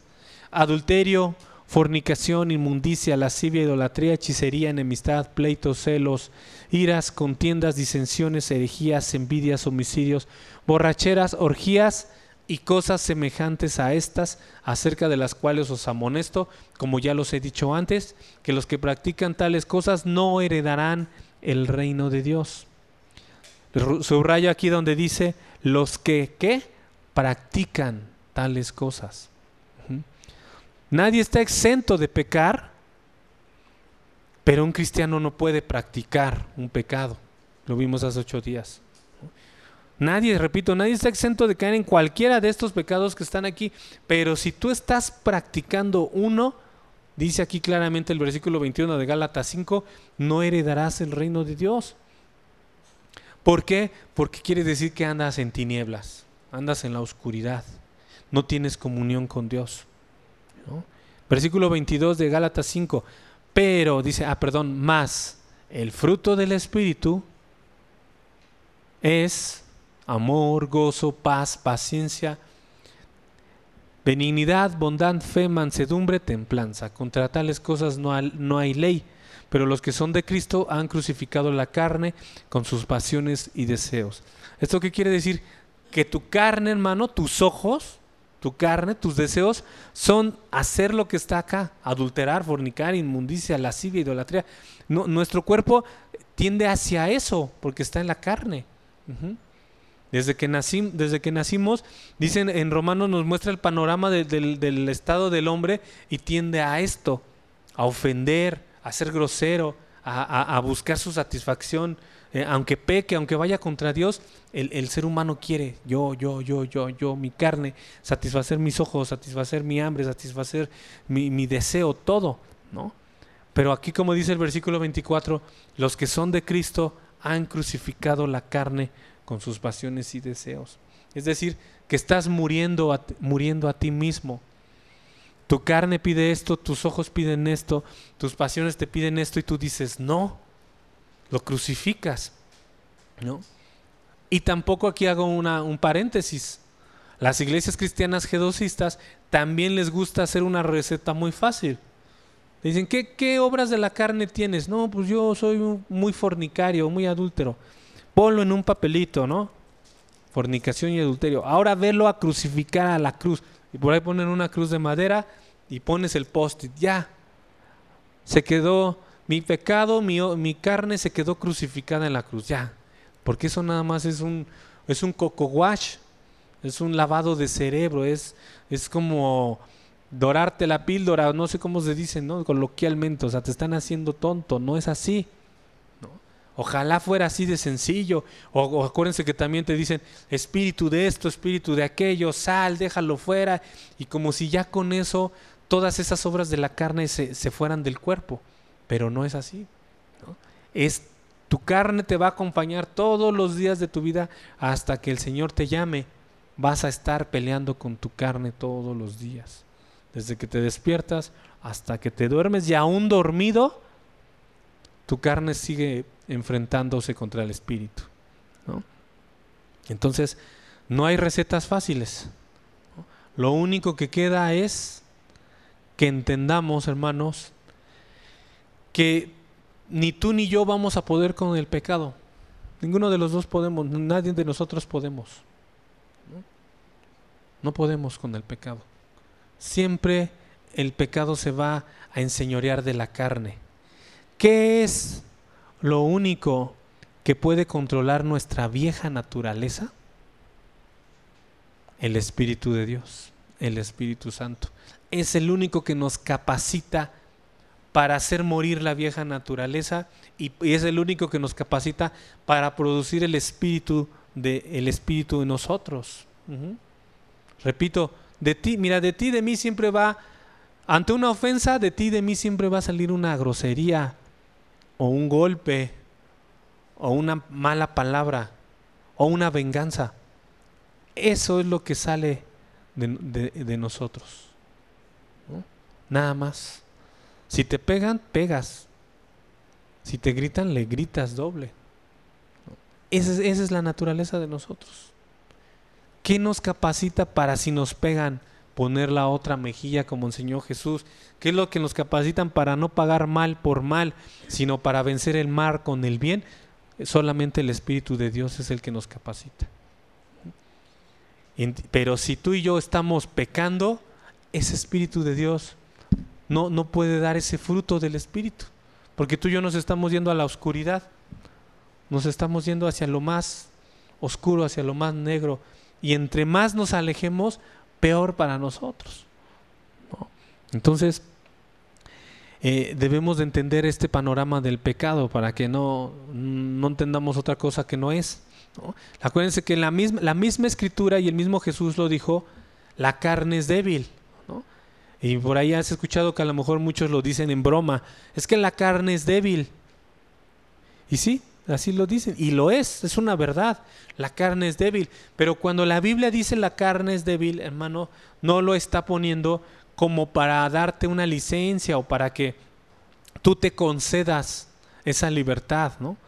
adulterio, fornicación, inmundicia, lascivia, idolatría, hechicería, enemistad, pleitos, celos, iras, contiendas, disensiones, herejías, envidias, homicidios, borracheras, orgías y cosas semejantes a estas, acerca de las cuales os amonesto, como ya los he dicho antes, que los que practican tales cosas no heredarán el reino de Dios. Subrayo aquí donde dice los que ¿qué? practican tales cosas. Nadie está exento de pecar, pero un cristiano no puede practicar un pecado. Lo vimos hace ocho días. Nadie, repito, nadie está exento de caer en cualquiera de estos pecados que están aquí, pero si tú estás practicando uno, dice aquí claramente el versículo veintiuno de Gálatas cinco, no heredarás el reino de Dios. ¿Por qué? Porque quiere decir que andas en tinieblas, andas en la oscuridad, no tienes comunión con Dios, ¿no? Versículo veintidós de Gálatas cinco, pero dice, ah perdón, más el fruto del Espíritu es amor, gozo, paz, paciencia, benignidad, bondad, fe, mansedumbre, templanza. Contra tales cosas no hay, no hay ley, pero los que son de Cristo han crucificado la carne con sus pasiones y deseos. ¿Esto qué quiere decir? Que tu carne, hermano, tus ojos, tu carne, tus deseos son hacer lo que está acá: adulterar, fornicar, inmundicia, lascivia, idolatría. No, nuestro cuerpo tiende hacia eso porque está en la carne. Uh-huh. Desde que, nacim, desde que nacimos, dicen en Romanos, nos muestra el panorama de, de, del estado del hombre y tiende a esto, a ofender, a ser grosero, a, a, a buscar su satisfacción. Eh, aunque peque, aunque vaya contra Dios, el, el ser humano quiere yo, yo, yo, yo, yo, mi carne, satisfacer mis ojos, satisfacer mi hambre, satisfacer mi, mi deseo, todo, ¿no? Pero aquí, como dice el versículo veinticuatro, los que son de Cristo han crucificado la carne con sus pasiones y deseos. Es decir, que estás muriendo a, muriendo a ti mismo. Tu carne pide esto, tus ojos piden esto, tus pasiones te piden esto, y tú dices no, lo crucificas, ¿no? Y tampoco aquí hago una, un paréntesis. Las iglesias cristianas gedosistas también les gusta hacer una receta muy fácil. Le dicen, ¿qué, qué obras de la carne tienes? No, pues yo soy muy fornicario, muy adúltero. Ponlo en un papelito, ¿no? Fornicación y adulterio. Ahora velo a crucificar a la cruz. Y por ahí ponen una cruz de madera y pones el post-it. Ya, se quedó mi pecado, mi, mi carne se quedó crucificada en la cruz. Ya, porque eso nada más es un, es un coco wash, es un lavado de cerebro, es, es como dorarte la píldora, no sé cómo se dice, ¿no? Coloquialmente, o sea, te están haciendo tonto, no es así. Ojalá fuera así de sencillo. O, o acuérdense que también te dicen espíritu de esto, espíritu de aquello, sal, déjalo fuera. Y como si ya con eso todas esas obras de la carne se, se fueran del cuerpo. Pero no es así, ¿no? Es, tu carne te va a acompañar todos los días de tu vida hasta que el Señor te llame. Vas a estar peleando con tu carne todos los días. Desde que te despiertas hasta que te duermes, y aún dormido, tu carne sigue enfrentándose contra el espíritu, ¿no? Entonces no hay recetas fáciles, ¿no? Lo único que queda es que entendamos, hermanos, que ni tú ni yo vamos a poder con el pecado. Ninguno de los dos podemos, nadie de nosotros podemos, ¿no? No podemos con el pecado. Siempre el pecado se va a enseñorear de la carne. ¿Qué es lo único que puede controlar nuestra vieja naturaleza? El Espíritu de Dios, el Espíritu Santo. Es el único que nos capacita para hacer morir la vieja naturaleza, y, y es el único que nos capacita para producir el Espíritu de, el Espíritu de nosotros. Uh-huh. Repito, de ti, mira, de ti, de mí siempre va, ante una ofensa, de ti, de mí siempre va a salir una grosería, o un golpe, o una mala palabra, o una venganza. Eso es lo que sale de, de, de nosotros, ¿no? Nada más. Si te pegan, pegas. Si te gritan, le gritas doble, ¿no? Esa es, esa es la naturaleza de nosotros. ¿Qué nos capacita para, si nos pegan, poner la otra mejilla como enseñó Jesús? ¿Qué es lo que nos capacitan para no pagar mal por mal, sino para vencer el mal con el bien? Solamente el Espíritu de Dios es el que nos capacita. Pero si tú y yo estamos pecando, ese Espíritu de Dios no, no puede dar ese fruto del Espíritu, porque tú y yo nos estamos yendo a la oscuridad, nos estamos yendo hacia lo más oscuro, hacia lo más negro, y entre más nos alejemos, peor para nosotros, ¿no? Entonces eh, debemos de entender este panorama del pecado para que no, no entendamos otra cosa que no es, ¿no? Acuérdense que la misma, la misma escritura y el mismo Jesús lo dijo, la carne es débil, ¿no? Y por ahí has escuchado que a lo mejor muchos lo dicen en broma, es que la carne es débil. Y sí, así lo dicen, y lo es, es una verdad, la carne es débil. Pero cuando la Biblia dice la carne es débil, hermano, no lo está poniendo como para darte una licencia o para que tú te concedas esa libertad, ¿no?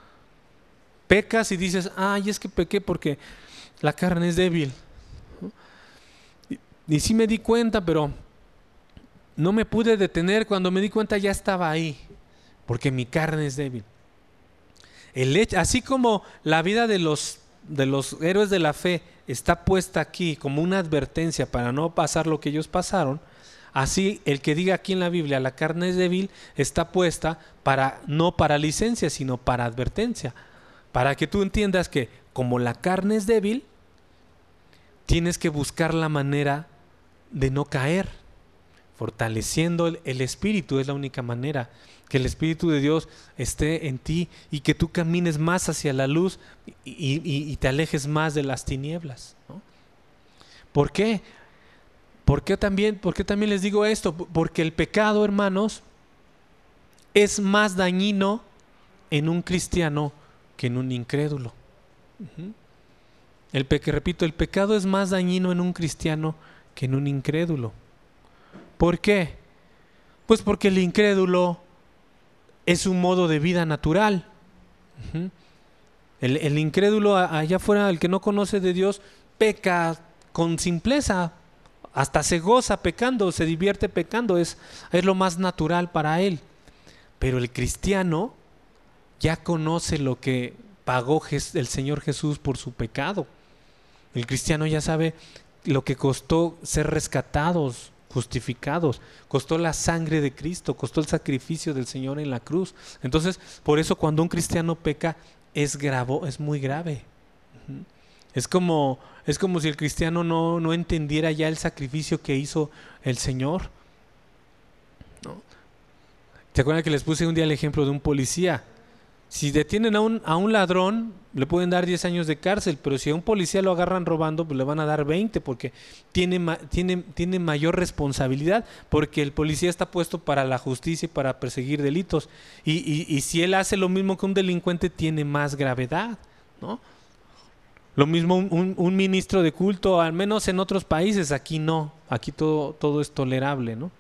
Pecas y dices, ay, es que pequé porque la carne es débil, ¿no? Y, y sí me di cuenta, pero no me pude detener, cuando me di cuenta ya estaba ahí, porque mi carne es débil. El hecho, así como la vida de los, de los héroes de la fe está puesta aquí como una advertencia para no pasar lo que ellos pasaron, así el que diga aquí en la Biblia la carne es débil está puesta para, no para licencia, sino para advertencia, para que tú entiendas que como la carne es débil, tienes que buscar la manera de no caer, fortaleciendo el, el espíritu. Es la única manera que el Espíritu de Dios esté en ti y que tú camines más hacia la luz y, y, y te alejes más de las tinieblas, ¿no? ¿Por qué? ¿Por qué también, por qué también les digo esto? Porque el pecado, hermanos, es más dañino en un cristiano que en un incrédulo. El pe- repito, el pecado es más dañino en un cristiano que en un incrédulo. ¿Por qué? Pues porque el incrédulo es un modo de vida natural. Uh-huh. El, el incrédulo allá afuera, el que no conoce de Dios, peca con simpleza, hasta se goza pecando, se divierte pecando, es, es lo más natural para él. Pero el cristiano ya conoce lo que pagó el Señor Jesús por su pecado. El cristiano ya sabe lo que costó ser rescatados, justificados, costó la sangre de Cristo, costó el sacrificio del Señor en la cruz. Entonces, por eso cuando un cristiano peca es grave, es muy grave. Es como, es como si el cristiano no, no entendiera ya el sacrificio que hizo el Señor. ¿No? ¿Se acuerdan que les puse un día el ejemplo de un policía? Si detienen a un, a un ladrón, le pueden dar diez años de cárcel, pero si a un policía lo agarran robando, pues le van a dar veinte, porque tiene, ma, tiene, tiene mayor responsabilidad, porque el policía está puesto para la justicia y para perseguir delitos. Y, y, y si él hace lo mismo que un delincuente, tiene más gravedad, ¿no? Lo mismo un, un, un ministro de culto, al menos en otros países, aquí no, aquí todo, todo es tolerable, ¿no?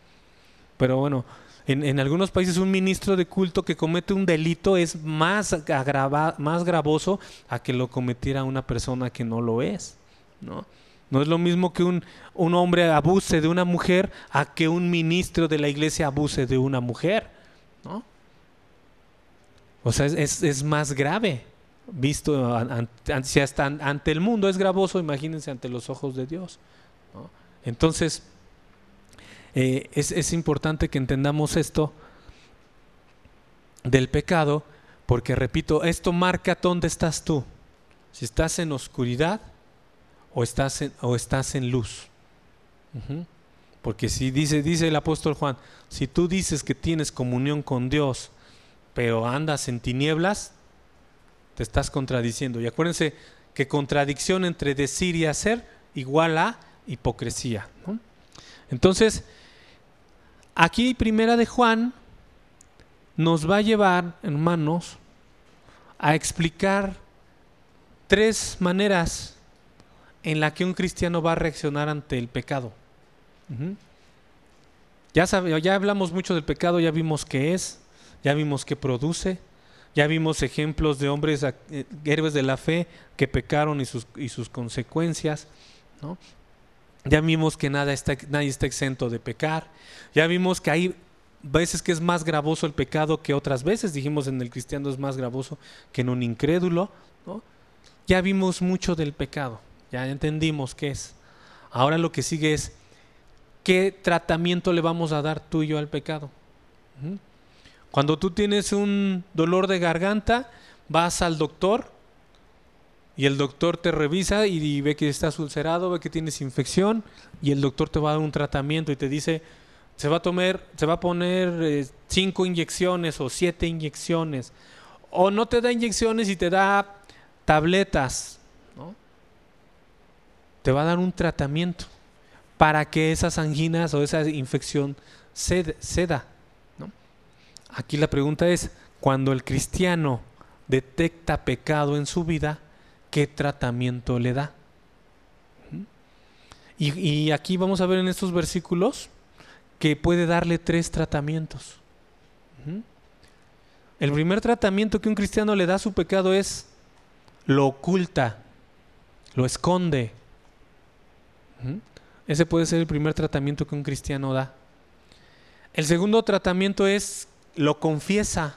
Pero bueno... En, en algunos países un ministro de culto que comete un delito es más, agrava, más gravoso a que lo cometiera una persona que no lo es, ¿no? No es lo mismo que un, un hombre abuse de una mujer a que un ministro de la iglesia abuse de una mujer, ¿no? O sea, es, es, es más grave, visto ante, ante, hasta ante el mundo es gravoso, imagínense ante los ojos de Dios, ¿no? Entonces... Eh, es, es importante que entendamos esto del pecado, porque repito, esto marca dónde estás tú, si estás en oscuridad o estás en, o estás en luz. Uh-huh. Porque si dice, dice el apóstol Juan, si tú dices que tienes comunión con Dios, pero andas en tinieblas, te estás contradiciendo. Y acuérdense que contradicción entre decir y hacer igual a hipocresía, ¿no? Entonces, aquí Primera de Juan nos va a llevar, hermanos, a explicar tres maneras en las que un cristiano va a reaccionar ante el pecado. Uh-huh. Ya sabe, ya hablamos mucho del pecado, ya vimos qué es, ya vimos qué produce, ya vimos ejemplos de hombres, eh, héroes de la fe que pecaron y sus, y sus consecuencias, ¿no? Ya vimos que nada está, nadie está exento de pecar. Ya vimos que hay veces que es más gravoso el pecado que otras veces. Dijimos en el cristiano es más gravoso que en un incrédulo, ¿no? Ya vimos mucho del pecado. Ya entendimos qué es. Ahora lo que sigue es qué tratamiento le vamos a dar tú y yo al pecado. Cuando tú tienes un dolor de garganta, vas al doctor. Y el doctor te revisa y, y ve que estás ulcerado, ve que tienes infección, y el doctor te va a dar un tratamiento y te dice, se va a tomar, se va a poner eh, cinco inyecciones o siete inyecciones, o no te da inyecciones y te da tabletas, ¿no? Te va a dar un tratamiento para que esas anginas o esa infección ceda, ceda, ¿no? Aquí la pregunta es, cuando el cristiano detecta pecado en su vida, ¿qué tratamiento le da? Y, y aquí vamos a ver en estos versículos que puede darle tres tratamientos. El primer tratamiento que un cristiano le da a su pecado es lo oculta, lo esconde. Ese puede ser el primer tratamiento que un cristiano da. El segundo tratamiento es lo confiesa,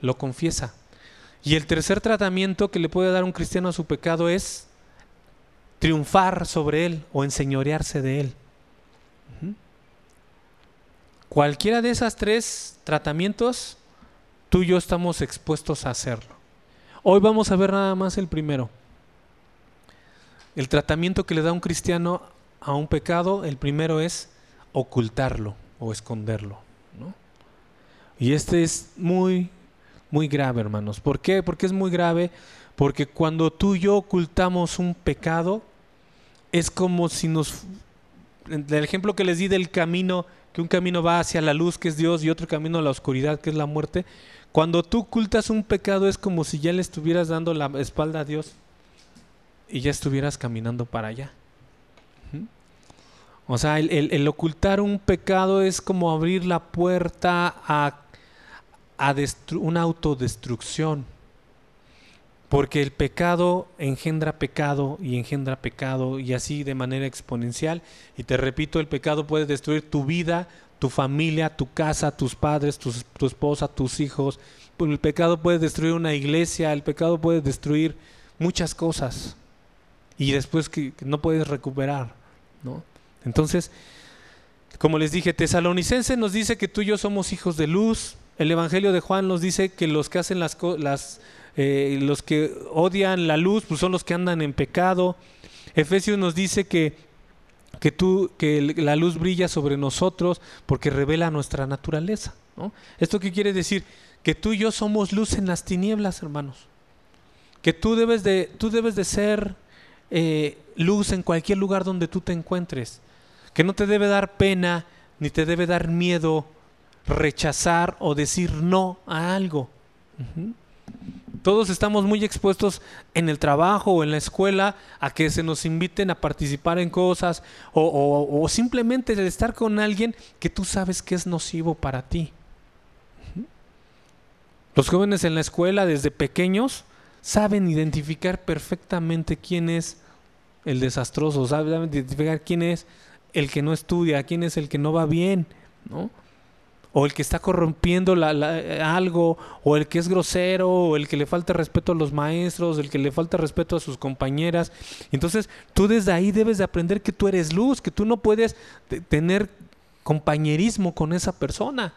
lo confiesa. Y el tercer tratamiento que le puede dar un cristiano a su pecado es triunfar sobre él o enseñorearse de él. Uh-huh. Cualquiera de esos tres tratamientos, tú y yo estamos expuestos a hacerlo. Hoy vamos a ver nada más el primero. El tratamiento que le da un cristiano a un pecado, el primero es ocultarlo o esconderlo, ¿no? Y este es muy... muy grave, hermanos. ¿Por qué? Porque es muy grave, porque cuando tú y yo ocultamos un pecado, es como si nos... El ejemplo que les di del camino, que un camino va hacia la luz, que es Dios, y otro camino a la oscuridad, que es la muerte. Cuando tú ocultas un pecado, es como si ya le estuvieras dando la espalda a Dios y ya estuvieras caminando para allá. ¿Mm? O sea, el, el, el ocultar un pecado es como abrir la puerta a... A una autodestrucción. Porque el pecado engendra pecado y engendra pecado y así de manera exponencial. Y te repito, el pecado puede destruir tu vida, tu familia, tu casa, tus padres, tu, tu esposa, tus hijos. El pecado puede destruir una iglesia, el pecado puede destruir muchas cosas. Y después que no puedes recuperar, ¿no? Entonces, como les dije, Tesalonicenses nos dice que tú y yo somos hijos de luz. El Evangelio de Juan nos dice que los que hacen las cosas... Eh, los que odian la luz pues son los que andan en pecado. Efesios nos dice que, que, tú, que la luz brilla sobre nosotros porque revela nuestra naturaleza, ¿no? ¿Esto qué quiere decir? Que tú y yo somos luz en las tinieblas, hermanos. Que tú debes de, tú debes de ser eh, luz en cualquier lugar donde tú te encuentres. Que no te debe dar pena ni te debe dar miedo rechazar o decir no a algo. Uh-huh. Todos estamos muy expuestos en el trabajo o en la escuela a que se nos inviten a participar en cosas o, o, o simplemente el estar con alguien que tú sabes que es nocivo para ti. Los jóvenes en la escuela desde pequeños saben identificar perfectamente quién es el desastroso, saben identificar quién es el que no estudia, quién es el que no va bien, ¿no? O el que está corrompiendo la, la, algo, o el que es grosero, o el que le falta respeto a los maestros, el que le falta respeto a sus compañeras. Entonces tú desde ahí debes de aprender que tú eres luz, que tú no puedes tener compañerismo con esa persona.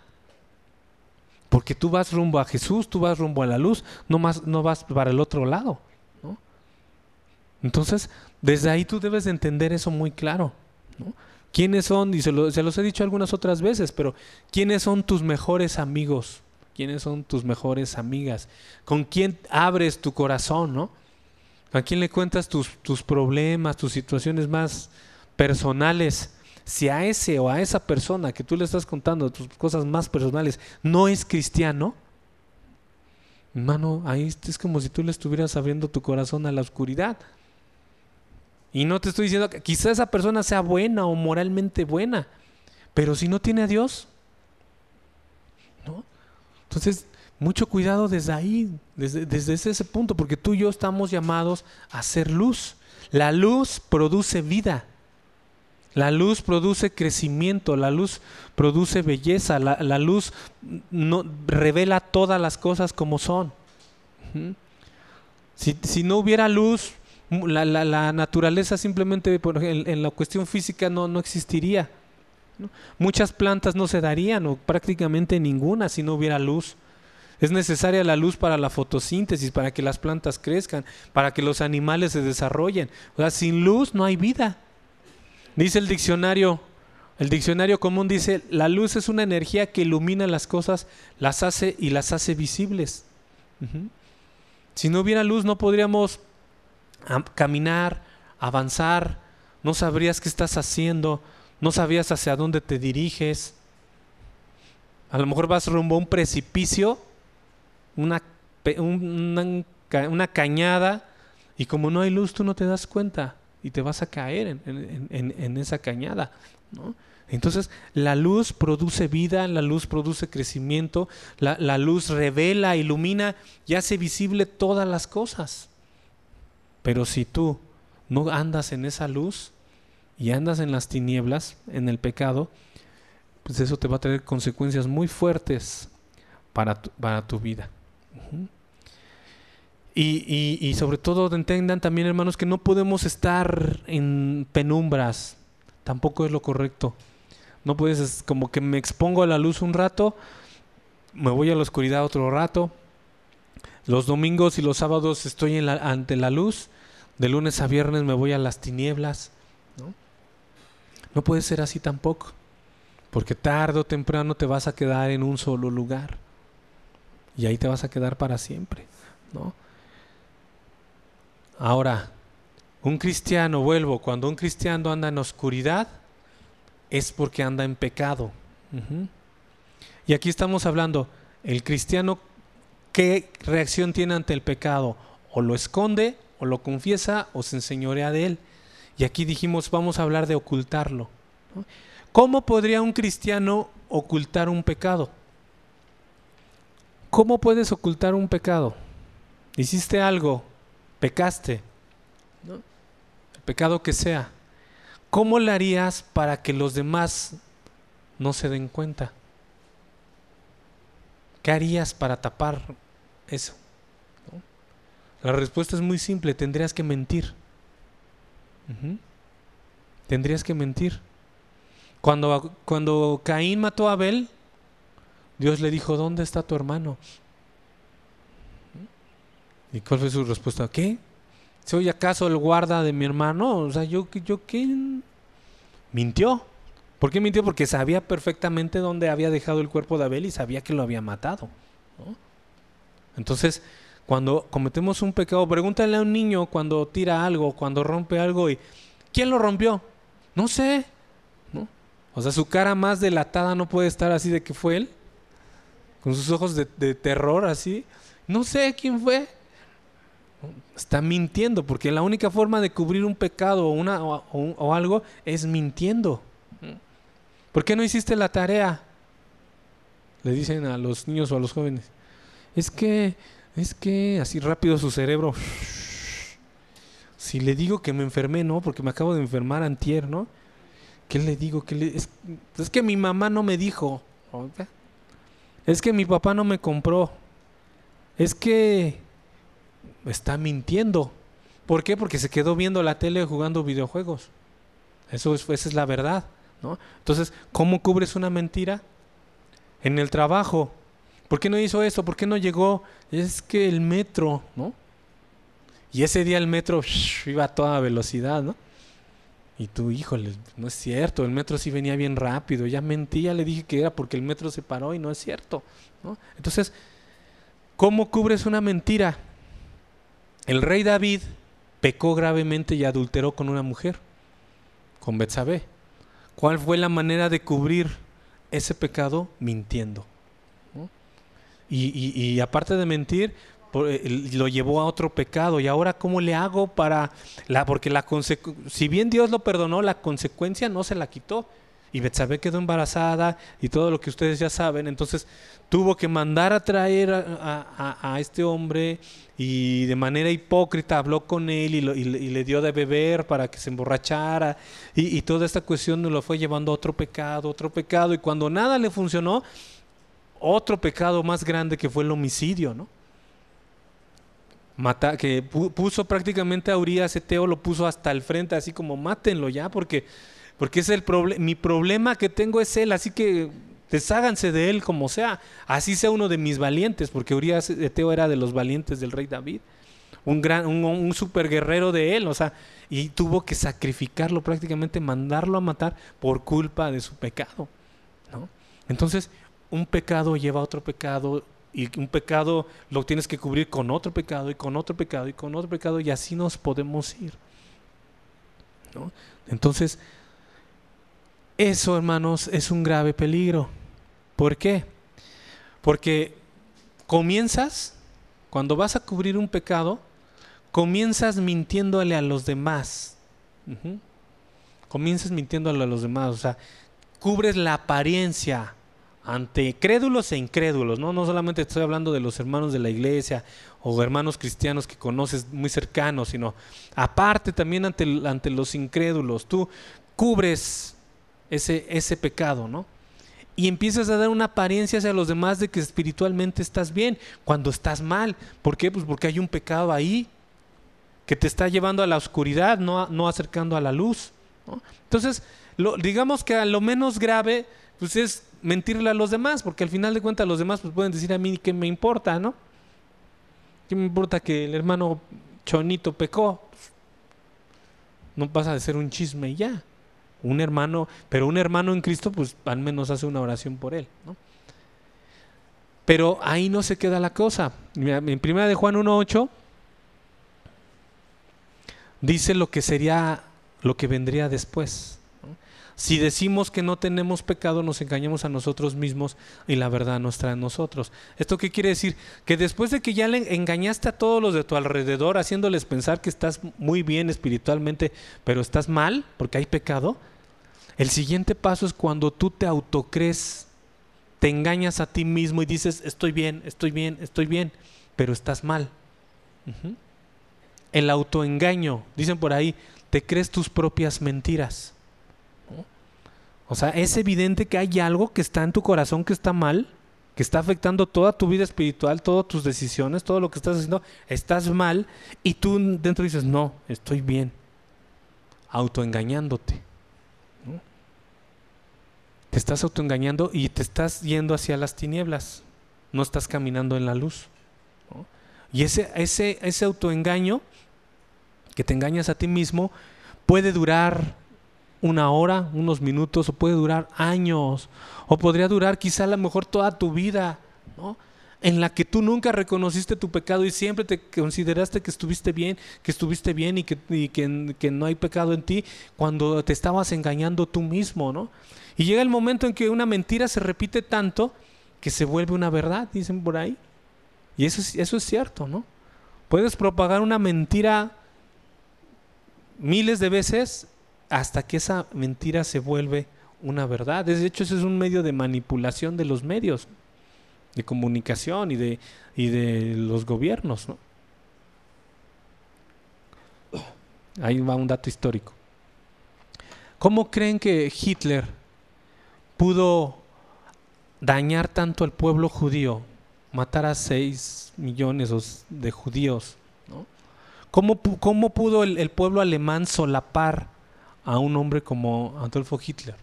Porque tú vas rumbo a Jesús, tú vas rumbo a la luz, no, más, no vas para el otro lado, ¿no? Entonces desde ahí tú debes de entender eso muy claro, ¿no? ¿Quiénes son? Y se, lo, se los he dicho algunas otras veces, pero ¿quiénes son tus mejores amigos? ¿Quiénes son tus mejores amigas? ¿Con quién abres tu corazón, no? ¿A quién le cuentas tus, tus problemas, tus situaciones más personales? Si a ese o a esa persona que tú le estás contando tus cosas más personales no es cristiano, hermano, ahí es como si tú le estuvieras abriendo tu corazón a la oscuridad. Y no te estoy diciendo que quizá esa persona sea buena o moralmente buena, pero si no tiene a Dios, ¿no? Entonces, mucho cuidado desde ahí, desde, desde ese, ese punto, porque tú y yo estamos llamados a ser luz. La luz produce vida, la luz produce crecimiento, la luz produce belleza, la, la luz no, revela todas las cosas como son. ¿Mm? Si, si no hubiera luz, La, la, la naturaleza simplemente por, en, en la cuestión física no, no existiría, ¿no? Muchas plantas no se darían o prácticamente ninguna si no hubiera luz. Es necesaria la luz para la fotosíntesis, para que las plantas crezcan, para que los animales se desarrollen. O sea, sin luz no hay vida. Dice el diccionario, el diccionario común dice, la luz es una energía que ilumina las cosas, las hace y las hace visibles. Uh-huh. Si no hubiera luz no podríamos A caminar, avanzar, no sabrías qué estás haciendo, no sabrías hacia dónde te diriges. A lo mejor vas rumbo a un precipicio, una, una, una cañada, y como no hay luz tú no te das cuenta y te vas a caer en, en, en, en esa cañada, ¿no? Entonces la luz produce vida, la luz produce crecimiento, la, la luz revela, ilumina y hace visible todas las cosas. Pero si tú no andas en esa luz y andas en las tinieblas, en el pecado, pues eso te va a traer consecuencias muy fuertes para tu, para tu vida. Uh-huh. Y, y, y sobre todo entendan también, hermanos, que no podemos estar en penumbras. Tampoco es lo correcto. No puedes, es como que me expongo a la luz un rato, me voy a la oscuridad otro rato. Los domingos y los sábados estoy en la, ante la luz, de lunes a viernes me voy a las tinieblas, ¿no? No puede ser así tampoco, porque tarde o temprano te vas a quedar en un solo lugar y ahí te vas a quedar para siempre, ¿no? Ahora, un cristiano, vuelvo, cuando un cristiano anda en oscuridad es porque anda en pecado. Uh-huh. Y aquí estamos hablando, el cristiano, ¿qué reacción tiene ante el pecado? O lo esconde, o lo confiesa, o se enseñorea de él. Y aquí dijimos, vamos a hablar de ocultarlo, ¿no? ¿Cómo podría un cristiano ocultar un pecado? ¿Cómo puedes ocultar un pecado? hiciste algo, pecaste, ¿no? El pecado que sea, ¿cómo lo harías para que los demás no se den cuenta? ¿Qué harías para tapar eso? ¿No? La respuesta es muy simple, tendrías que mentir. Uh-huh. Tendrías que mentir. Cuando, cuando Caín mató a Abel, Dios le dijo, ¿dónde está tu hermano? ¿Y cuál fue su respuesta? ¿Qué? ¿Soy acaso el guarda de mi hermano? O sea, yo, yo ¿qué? Mintió. ¿Por qué mintió? Porque sabía perfectamente dónde había dejado el cuerpo de Abel y sabía que lo había matado, ¿no? Entonces, cuando cometemos un pecado, pregúntale a un niño cuando tira algo, cuando rompe algo y ¿quién lo rompió? No sé, ¿no? O sea, su cara más delatada no puede estar así de que fue él, con sus ojos de, de terror así. No sé quién fue. Está mintiendo, porque la única forma de cubrir un pecado o, una, o, o, o algo es mintiendo. ¿Por qué no hiciste la tarea? Le dicen a los niños o a los jóvenes. Es que, es que así rápido su cerebro. Si le digo que me enfermé, ¿no? Porque me acabo de enfermar antier, ¿no? ¿Qué le digo? ¿Qué le... Es, es que mi mamá no me dijo. Es que mi papá no me compró. Es que... está mintiendo. ¿Por qué? Porque se quedó viendo la tele jugando videojuegos. Eso es, esa es la verdad, ¿no? Entonces, ¿cómo cubres una mentira? En el trabajo. ¿Por qué no hizo eso? ¿Por qué no llegó? Es que el metro, ¿no? Y ese día el metro shh, iba a toda velocidad, ¿no? Y tú, híjole, no es cierto, el metro sí venía bien rápido. Ya mentí, ya le dije que era porque el metro se paró y no es cierto, ¿no? Entonces, ¿cómo cubres una mentira? El rey David pecó gravemente y adulteró con una mujer, con Betsabé. ¿Cuál fue la manera de cubrir ese pecado? Mintiendo, ¿no? Y, y, y aparte de mentir, por, lo llevó a otro pecado. ¿Y ahora cómo le hago para...? La, porque la consecu- si bien Dios lo perdonó, la consecuencia no se la quitó. Y Betsabé quedó embarazada y todo lo que ustedes ya saben. Entonces tuvo que mandar a traer a, a, a este hombre y de manera hipócrita habló con él y, lo, y, y le dio de beber para que se emborrachara. Y, y toda esta cuestión lo fue llevando a otro pecado, otro pecado. Y cuando nada le funcionó, otro pecado más grande que fue el homicidio, ¿no? Mata, que puso prácticamente a Urias Eteo, lo puso hasta el frente, así como mátenlo ya porque... Porque es el proble- mi problema que tengo es él, así que desháganse de él como sea. Así sea uno de mis valientes, porque Urias Eteo era de los valientes del rey David. Un, gran, un, un super guerrero de él, o sea, y tuvo que sacrificarlo prácticamente, mandarlo a matar por culpa de su pecado, ¿no? Entonces, un pecado lleva a otro pecado, y un pecado lo tienes que cubrir con otro pecado, y con otro pecado, y con otro pecado, y así nos podemos ir, ¿no? Entonces... eso, hermanos, es un grave peligro. ¿Por qué? Porque comienzas, cuando vas a cubrir un pecado, comienzas mintiéndole a los demás. Uh-huh. Comienzas mintiéndole a los demás, o sea, cubres la apariencia ante crédulos e incrédulos, ¿no? No solamente estoy hablando de los hermanos de la iglesia o hermanos cristianos que conoces muy cercanos, sino aparte también ante, ante los incrédulos. Tú cubres Ese, ese pecado, ¿no? Y empiezas a dar una apariencia hacia los demás de que espiritualmente estás bien cuando estás mal. ¿Por qué? Pues porque hay un pecado ahí que te está llevando a la oscuridad, no, no acercando a la luz, ¿no? Entonces, lo, digamos que a lo menos grave pues es mentirle a los demás, porque al final de cuentas los demás pues pueden decir a mí que me importa, ¿no? ¿Qué me importa que el hermano Chonito pecó? Pues, no pasa de ser un chisme y ya. Un hermano, pero un hermano en Cristo, pues al menos hace una oración por él, ¿no? Pero ahí no se queda la cosa. En primera de Juan uno ocho dice lo que sería, lo que vendría después, ¿no? Si decimos que no tenemos pecado, nos engañamos a nosotros mismos y la verdad no está en nosotros. ¿Esto qué quiere decir? Que después de que ya le engañaste a todos los de tu alrededor, haciéndoles pensar que estás muy bien espiritualmente, pero estás mal porque hay pecado. El siguiente paso es cuando tú te autocrees, te engañas a ti mismo y dices, estoy bien, estoy bien, estoy bien, pero estás mal. Uh-huh. El autoengaño, dicen por ahí, te crees tus propias mentiras, ¿no? O sea, es evidente que hay algo que está en tu corazón que está mal, que está afectando toda tu vida espiritual, todas tus decisiones, todo lo que estás haciendo, estás mal, y tú dentro dices, no, estoy bien, autoengañándote, ¿no? Te estás autoengañando y te estás yendo hacia las tinieblas, no estás caminando en la luz, ¿no? Y ese, ese, ese autoengaño, que te engañas a ti mismo, puede durar una hora, unos minutos, o puede durar años, o podría durar quizá a lo mejor toda tu vida, ¿no? En la que tú nunca reconociste tu pecado y siempre te consideraste que estuviste bien, que estuviste bien y que, y que, que no hay pecado en ti, cuando te estabas engañando tú mismo, ¿no? Y llega el momento en que una mentira se repite tanto que se vuelve una verdad, dicen por ahí. Y eso es, eso es cierto, ¿no? Puedes propagar una mentira miles de veces hasta que esa mentira se vuelve una verdad. De hecho, ese es un medio de manipulación de los medios de comunicación y de, y de los gobiernos, ¿no? Ahí va un dato histórico. ¿Cómo creen que Hitler pudo dañar tanto al pueblo judío, matar a seis millones de judíos, ¿no? ¿Cómo, cómo pudo el, el pueblo alemán solapar a un hombre como Adolfo Hitler?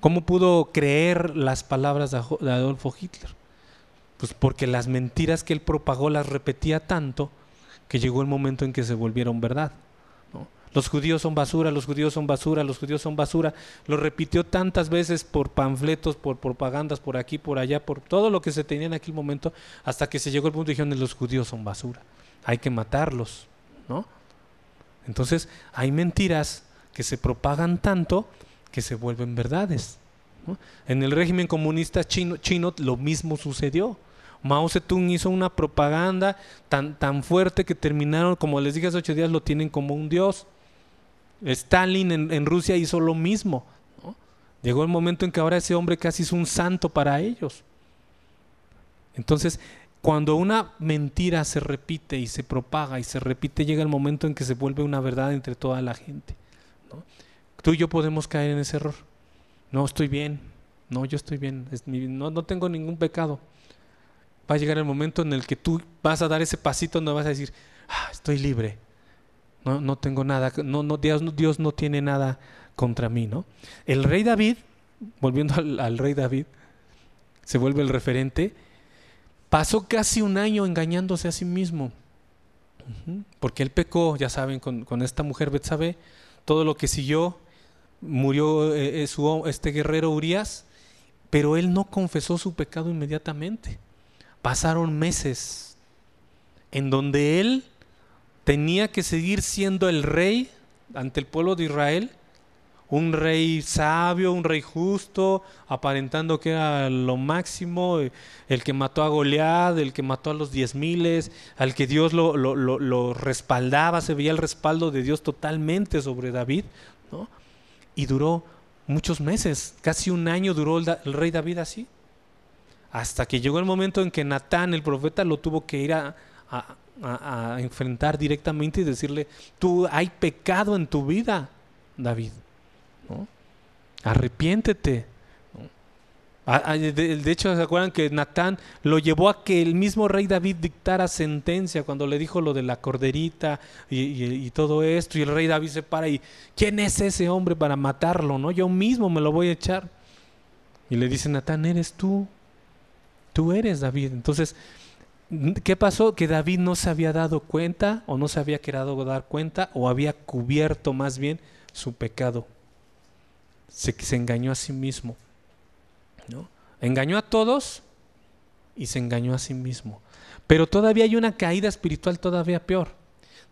¿Cómo pudo creer las palabras de Adolfo Hitler? Pues porque las mentiras que él propagó las repetía tanto que llegó el momento en que se volvieron verdad, ¿no? Los judíos son basura, los judíos son basura, los judíos son basura. Lo repitió tantas veces por panfletos, por propagandas, por aquí, por allá, por todo lo que se tenía en aquel momento, hasta que se llegó el punto de dijeron, los judíos son basura, hay que matarlos, ¿no? Entonces hay mentiras que se propagan tanto que se vuelven verdades, ¿no? En el régimen comunista chino, chino lo mismo sucedió. Mao Zedong hizo una propaganda tan, tan fuerte que terminaron, como les dije hace ocho días, lo tienen como un dios. Stalin en, en Rusia hizo lo mismo, ¿no? Llegó el momento en que ahora ese hombre casi es un santo para ellos. Entonces, cuando una mentira se repite y se propaga y se repite, llega el momento en que se vuelve una verdad entre toda la gente, ¿no? Tú y yo podemos caer en ese error. No, estoy bien. No, yo estoy bien. Es mi, no, no tengo ningún pecado. Va a llegar el momento en el que tú vas a dar ese pasito donde vas a decir, ah, estoy libre. No, no tengo nada. No, no, Dios, no, Dios no tiene nada contra mí, ¿no? El rey David, volviendo al, al rey David, se vuelve el referente. Pasó casi un año engañándose a sí mismo. Porque él pecó, ya saben, con, con esta mujer Betsabé. Todo lo que siguió, murió eh, su, este guerrero Urias, pero él no confesó su pecado inmediatamente. Pasaron meses en donde él tenía que seguir siendo el rey ante el pueblo de Israel, un rey sabio, un rey justo, aparentando que era lo máximo, el que mató a Goliat, el que mató a los diez miles, al que Dios lo, lo, lo, lo respaldaba, se veía el respaldo de Dios totalmente sobre David, ¿no? Y duró muchos meses, casi un año duró el, da, el rey David así, hasta que llegó el momento en que Natán, el profeta, lo tuvo que ir a, a, a, a enfrentar directamente y decirle, tú, hay pecado en tu vida, David, ¿no? Arrepiéntete, ¿no? A, a, de, de hecho, ¿se acuerdan que Natán lo llevó a que el mismo rey David dictara sentencia cuando le dijo lo de la corderita y, y, y todo esto? Y el rey David se para y ¿quién es ese hombre para matarlo? ¿No? Yo mismo me lo voy a echar. Y le dice Natán, eres tú, tú eres David. Entonces, ¿qué pasó? Que David no se había dado cuenta, o no se había querido dar cuenta, o había cubierto más bien su pecado. Se, se engañó a sí mismo, ¿no? Engañó a todos y se engañó a sí mismo. Pero todavía hay una caída espiritual todavía peor.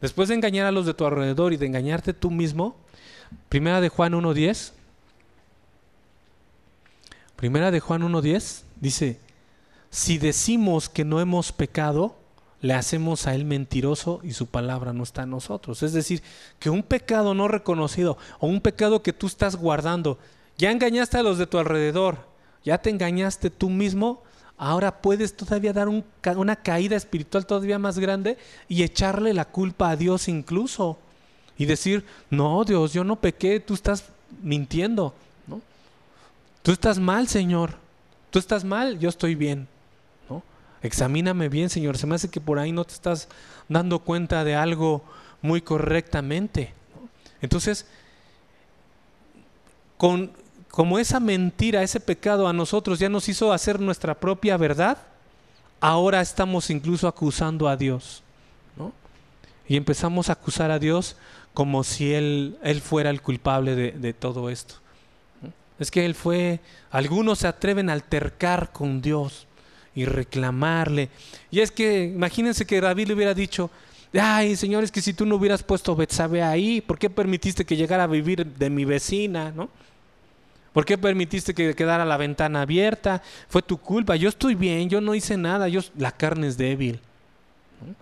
Después de engañar a los de tu alrededor y de engañarte tú mismo, Primera de Juan uno diez. Primera de Juan uno diez dice, si decimos que no hemos pecado, le hacemos a él mentiroso y su palabra no está en nosotros. Es decir, que un pecado no reconocido o un pecado que tú estás guardando, ya engañaste a los de tu alrededor, ya te engañaste tú mismo, ahora puedes todavía dar un, una caída espiritual todavía más grande y echarle la culpa a Dios incluso. Y decir, no, Dios, yo no pequé, tú estás mintiendo, ¿no? Tú estás mal, Señor. Tú estás mal, yo estoy bien, ¿no? Examíname bien, Señor. Se me hace que por ahí no te estás dando cuenta de algo muy correctamente, ¿no? Entonces, con, como esa mentira, ese pecado a nosotros ya nos hizo hacer nuestra propia verdad, ahora estamos incluso acusando a Dios, ¿no? Y empezamos a acusar a Dios como si Él, él fuera el culpable de, de todo esto. Es que Él fue... Algunos se atreven a altercar con Dios y reclamarle. Y es que, imagínense que David le hubiera dicho, ay, Señor, es que si tú no hubieras puesto Betsabé ahí, ¿por qué permitiste que llegara a vivir de mi vecina, ¿no? ¿Por qué permitiste que quedara la ventana abierta? Fue tu culpa, yo estoy bien, yo no hice nada, yo... La carne es débil, ¿no?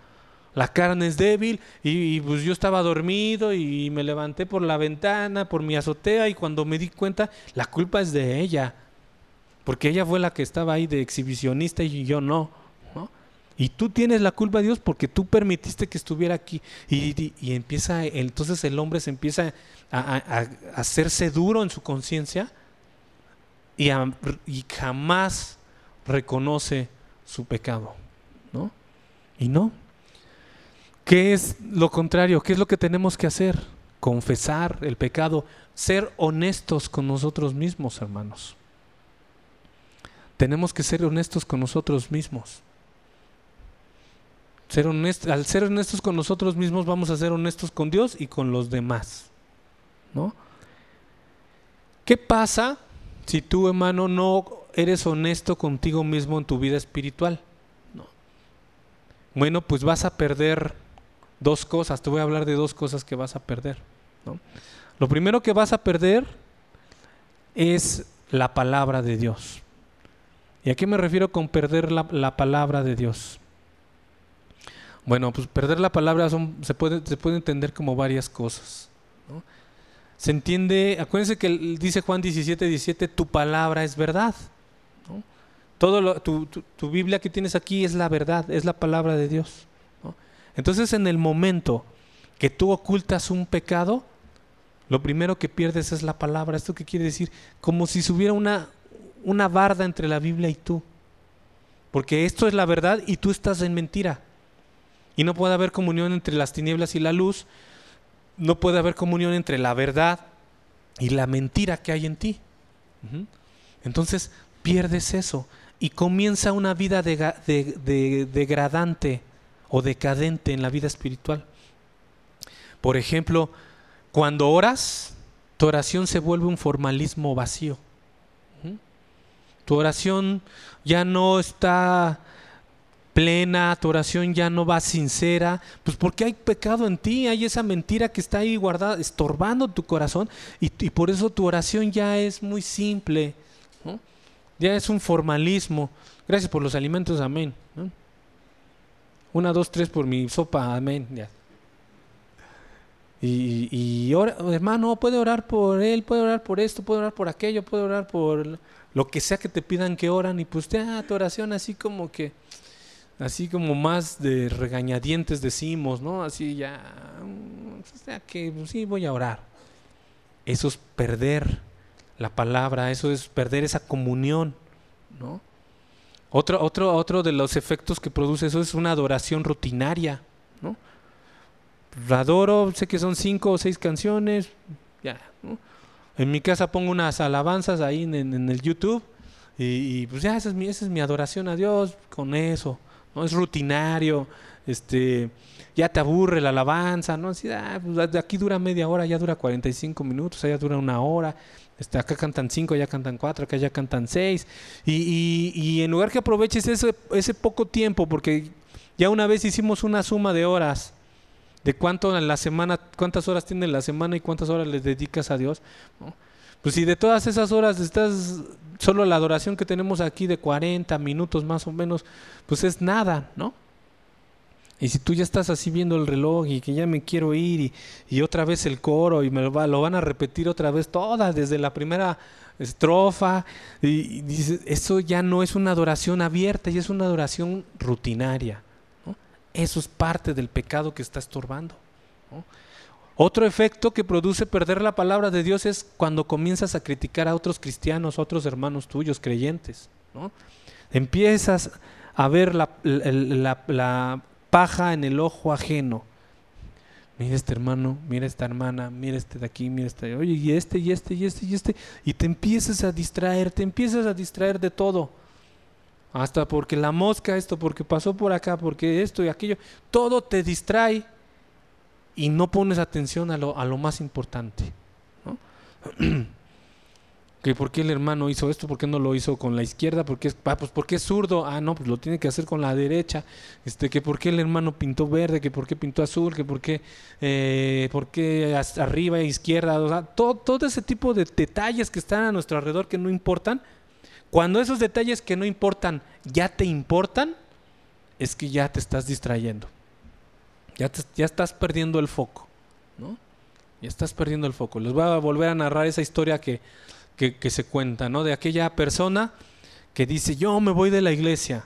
La carne es débil y, y pues yo estaba dormido y me levanté por la ventana, por mi azotea, y cuando me di cuenta, la culpa es de ella, porque ella fue la que estaba ahí de exhibicionista y yo no, ¿no? Y tú tienes la culpa, Dios, porque tú permitiste que estuviera aquí. Y, y, y empieza, entonces el hombre se empieza a, a, a hacerse duro en su conciencia y, y jamás reconoce su pecado, ¿no? Y no. ¿Qué es lo contrario? ¿Qué es lo que tenemos que hacer? Confesar el pecado, ser honestos con nosotros mismos, hermanos. Tenemos que ser honestos con nosotros mismos. Ser honestos, al ser honestos con nosotros mismos vamos a ser honestos con Dios y con los demás, ¿no? ¿Qué pasa si tú, hermano, no eres honesto contigo mismo en tu vida espiritual? ¿No? Bueno, pues vas a perder... Dos cosas, te voy a hablar de dos cosas que vas a perder, ¿no? Lo primero que vas a perder es la palabra de Dios. ¿Y a qué me refiero con perder la, la palabra de Dios? Bueno, pues perder la palabra son, se, puede, se puede entender como varias cosas, ¿no? Se entiende, acuérdense que dice Juan diecisiete diecisiete, tu palabra es verdad, ¿no? Todo lo, tu, tu, tu Biblia que tienes aquí es la verdad, es la palabra de Dios. Entonces, en el momento que tú ocultas un pecado, lo primero que pierdes es la palabra. ¿Esto qué quiere decir? Como si hubiera una, una barda entre la Biblia y tú. Porque esto es la verdad y tú estás en mentira. Y no puede haber comunión entre las tinieblas y la luz. No puede haber comunión entre la verdad y la mentira que hay en ti. Entonces, pierdes eso y comienza una vida de, de, de, degradante. O decadente en la vida espiritual. Por ejemplo, cuando oras, tu oración se vuelve un formalismo vacío. ¿Mm? Tu oración ya no está plena, tu oración ya no va sincera, pues porque hay pecado en ti, hay esa mentira que está ahí guardada, estorbando tu corazón, y, y por eso tu oración ya es muy simple, ¿no? Ya es un formalismo. Gracias por los alimentos, amén, ¿no? Una, dos, tres por mi sopa, amén. Ya. Y, y ora, hermano, puede orar por él, puede orar por esto, puede orar por aquello, puede orar por lo que sea que te pidan que oran. Y pues ah, tu oración así como que, así como más de regañadientes decimos, ¿no? Así ya, o sea que pues, sí voy a orar. Eso es perder la palabra, eso es perder esa comunión, ¿no? Otro, otro, otro de los efectos que produce eso es una adoración rutinaria, ¿no? Adoro, sé que son cinco o seis canciones, ya, ¿no? En mi casa pongo unas alabanzas ahí en, en el YouTube y, y pues ya esa es mi, esa es mi adoración a Dios con eso, ¿no? Es rutinario, este, ya te aburre la alabanza, ¿no? Así, ah, pues aquí dura media hora, ya dura cuarenta y cinco minutos, allá dura una hora. Este, acá cantan cinco, allá cantan cuatro, acá ya cantan seis y, y, y en lugar que aproveches ese, ese poco tiempo, porque ya una vez hicimos una suma de horas de cuánto en la semana, cuántas horas tienes la semana y cuántas horas les dedicas a Dios, ¿no? Pues si de todas esas horas estás solo la adoración que tenemos aquí de cuarenta minutos más o menos, pues es nada, ¿no? Y si tú ya estás así viendo el reloj y que ya me quiero ir y, y otra vez el coro y me lo, va, lo van a repetir otra vez todas desde la primera estrofa, y dice, eso ya no es una adoración abierta, ya es una adoración rutinaria, ¿no? Eso es parte del pecado que está estorbando, ¿no? Otro efecto que produce perder la palabra de Dios es cuando comienzas a criticar a otros cristianos, a otros hermanos tuyos, creyentes, ¿no? Empiezas a ver la, la, la, la paja en el ojo ajeno. Mira este hermano, mira esta hermana, mira este de aquí, mira este, oye, y este, y este, y este, y este, y te empiezas a distraer, te empiezas a distraer de todo, hasta porque la mosca, esto, porque pasó por acá, porque esto y aquello, todo te distrae y no pones atención a lo, a lo más importante, ¿no? Que por qué el hermano hizo esto, por qué no lo hizo con la izquierda, porque es, ah, pues porque es zurdo, ah no, pues lo tiene que hacer con la derecha, este, que por qué el hermano pintó verde, que por qué pintó azul, que por qué, eh, por qué arriba, izquierda, o sea, todo, todo ese tipo de detalles que están a nuestro alrededor que no importan. Cuando esos detalles que no importan ya te importan, es que ya te estás distrayendo. Ya, te, ya estás perdiendo el foco, ¿no? Ya estás perdiendo el foco. Les voy a volver a narrar esa historia que, que, que se cuenta, ¿no? De aquella persona que dice, yo me voy de la iglesia.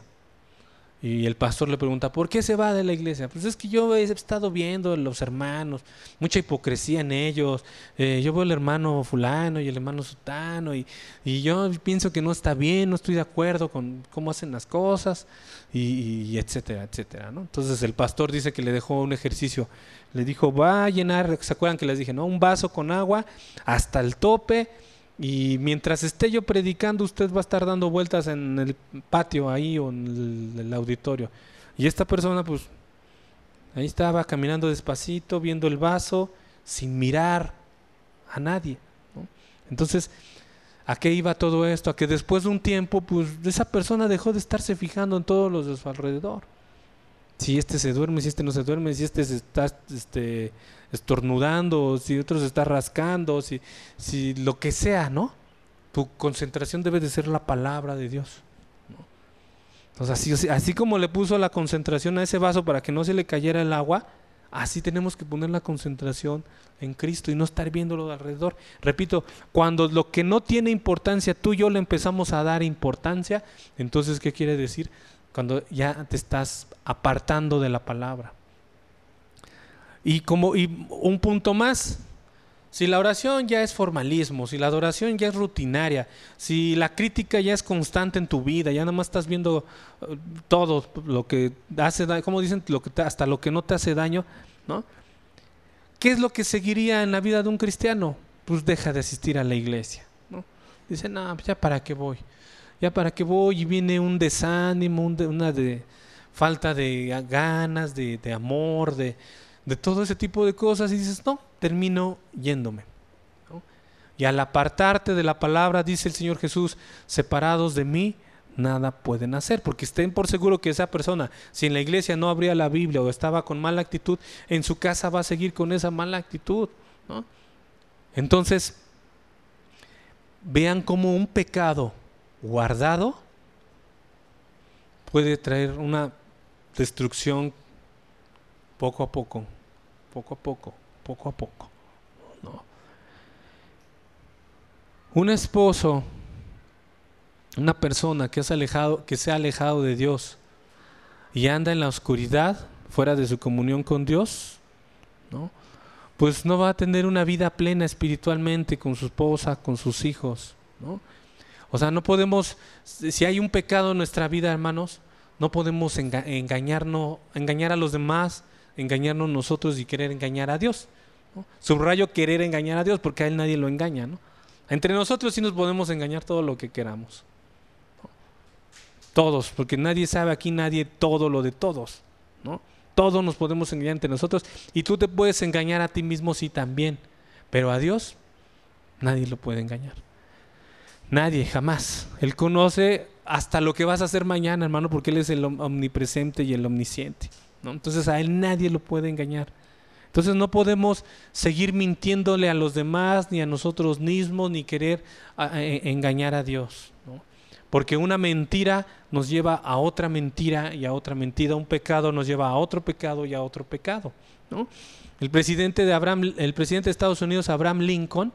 Y el pastor le pregunta, ¿por qué se va de la iglesia? Pues es que yo he estado viendo los hermanos, mucha hipocresía en ellos. Eh, yo veo al hermano fulano y el hermano sutano y, y yo pienso que no está bien, no estoy de acuerdo con cómo hacen las cosas y, y etcétera, etcétera, ¿no? Entonces el pastor dice que le dejó un ejercicio. Le dijo, va a llenar, ¿se acuerdan que les dije, no? Un vaso con agua hasta el tope. Y mientras esté yo predicando, usted va a estar dando vueltas en el patio ahí o en el, el auditorio. Y esta persona, pues, ahí estaba caminando despacito, viendo el vaso, sin mirar a nadie, ¿no? Entonces, ¿a qué iba todo esto? A que después de un tiempo, pues, esa persona dejó de estarse fijando en todos los de su alrededor. Si este se duerme, si este no se duerme, si este se está... este estornudando, si otro se está rascando, si, si lo que sea, ¿no? Tu concentración debe de ser la palabra de Dios, ¿no? Entonces, así, así como le puso la concentración a ese vaso para que no se le cayera el agua, así tenemos que poner la concentración en Cristo y no estar viéndolo de alrededor. Repito, cuando lo que no tiene importancia, tú y yo le empezamos a dar importancia, entonces, ¿qué quiere decir? Cuando ya te estás apartando de la palabra. Y como y un punto más, si la oración ya es formalismo, si la adoración ya es rutinaria, si la crítica ya es constante en tu vida, ya nada más estás viendo uh, todo lo que hace daño, como dicen, lo que te, hasta lo que no te hace daño, ¿no? ¿Qué es lo que seguiría en la vida de un cristiano? Pues deja de asistir a la iglesia, ¿no? Dice, no, ya para qué voy, ya para qué voy, y viene un desánimo, un de, una de falta de ganas, de, de amor, de... de todo ese tipo de cosas, y dices, no, termino yéndome, ¿no? Y al apartarte de la palabra, dice el Señor Jesús, separados de mí, nada pueden hacer, porque estén por seguro que esa persona, si en la iglesia no abría la Biblia o estaba con mala actitud, en su casa va a seguir con esa mala actitud, ¿no? Entonces, vean cómo un pecado guardado puede traer una destrucción poco a poco, poco a poco, poco a poco, ¿no? Un esposo, una persona que, es alejado, que se ha alejado de Dios y anda en la oscuridad, fuera de su comunión con Dios, ¿no? Pues no va a tener una vida plena espiritualmente con su esposa, con sus hijos, ¿no? O sea, no podemos, si hay un pecado en nuestra vida, hermanos, no podemos enga- engañarnos, engañar a los demás, engañarnos nosotros y querer engañar a Dios, ¿no? Subrayo querer engañar a Dios porque a Él nadie lo engaña, ¿no? Entre nosotros sí nos podemos engañar todo lo que queramos, ¿no? Todos, porque nadie sabe aquí, nadie todo lo de todos, ¿no? Todos nos podemos engañar entre nosotros y tú te puedes engañar a ti mismo sí también, pero a Dios nadie lo puede engañar. Nadie, jamás. Él conoce hasta lo que vas a hacer mañana, hermano, porque Él es el omnipresente y el omnisciente, ¿no? Entonces a Él nadie lo puede engañar. Entonces no podemos seguir mintiéndole a los demás, ni a nosotros mismos, ni querer a, a, a engañar a Dios, ¿no? Porque una mentira nos lleva a otra mentira y a otra mentira, un pecado nos lleva a otro pecado y a otro pecado, ¿no? El presidente de Abraham, el presidente de Estados Unidos, Abraham Lincoln,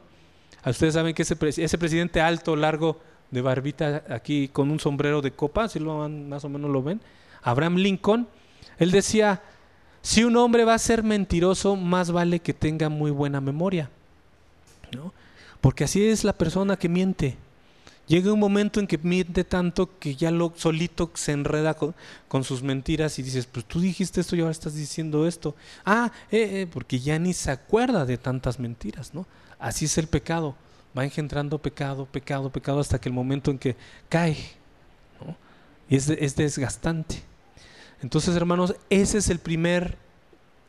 Ustedes saben que ese, ese presidente alto, largo, de barbita aquí, con un sombrero de copa, si lo van, más o menos lo ven, Abraham Lincoln, él decía: si un hombre va a ser mentiroso, más vale que tenga muy buena memoria, ¿no? Porque así es la persona que miente. Llega un momento en que miente tanto que ya lo solito se enreda con, con sus mentiras y dices, pues tú dijiste esto y ahora estás diciendo esto. Ah, eh, eh, porque ya ni se acuerda de tantas mentiras, ¿no? Así es el pecado, va engendrando pecado, pecado, pecado, hasta que el momento en que cae, ¿no? Y es, es desgastante. Entonces, hermanos, ese es el primer,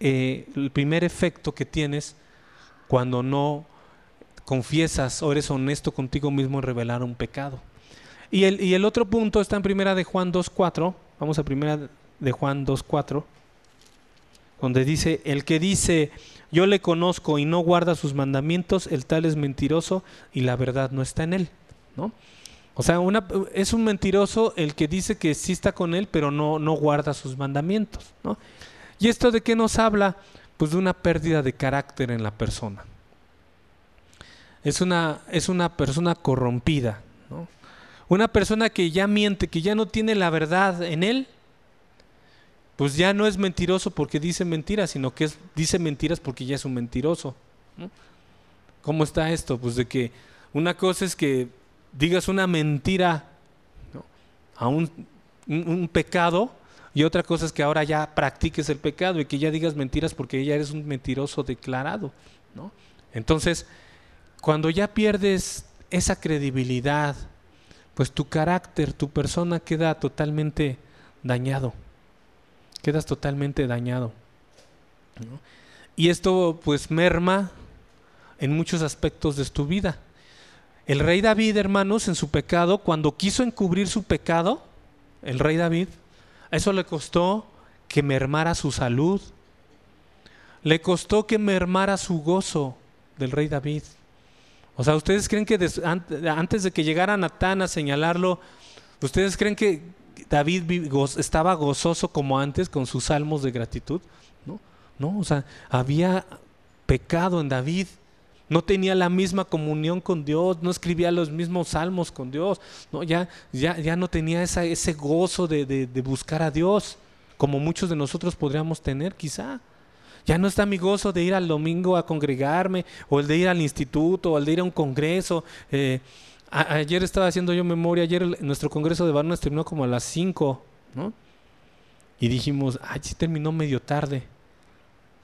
eh, el primer efecto que tienes cuando no confiesas o eres honesto contigo mismo en revelar un pecado. Y el, y el otro punto está en primera de Juan dos cuatro. Vamos a primera de Juan dos cuatro, donde dice: el que dice yo le conozco y no guarda sus mandamientos, el tal es mentiroso y la verdad no está en él, ¿no? O sea, una, es un mentiroso el que dice que sí está con él, pero no, no guarda sus mandamientos, ¿no? ¿Y esto de qué nos habla? Pues de una pérdida de carácter en la persona. Es una, es una persona corrompida, ¿no? Una persona que ya miente, que ya no tiene la verdad en él, pues ya no es mentiroso porque dice mentiras, sino que es, dice mentiras porque ya es un mentiroso, ¿no? ¿Cómo está esto? Pues de que una cosa es que digas una mentira, ¿no?, a un, un, un pecado, y otra cosa es que ahora ya practiques el pecado y que ya digas mentiras porque ya eres un mentiroso declarado, ¿no? Entonces, cuando ya pierdes esa credibilidad, pues tu carácter, tu persona queda totalmente dañado. Quedas totalmente dañado, ¿no? Y esto pues merma en muchos aspectos de tu vida. El rey David, hermanos, en su pecado, cuando quiso encubrir su pecado, el rey David, eso le costó que mermara su salud. Le costó que mermara su gozo del rey David. O sea, ¿ustedes creen que antes de que llegara Natán a señalarlo, ustedes creen que David estaba gozoso como antes con sus salmos de gratitud? No, no, o sea, había pecado en David, no tenía la misma comunión con Dios, no escribía los mismos salmos con Dios, no, ya, ya, ya no tenía esa, ese gozo de, de, de buscar a Dios, como muchos de nosotros podríamos tener quizá. Ya no está mi gozo de ir al domingo a congregarme, o el de ir al instituto, o el de ir a un congreso. Eh, a, ayer estaba haciendo yo memoria, ayer el, nuestro congreso de varones terminó como a las cinco, ¿no? Y dijimos, ay, sí terminó medio tarde.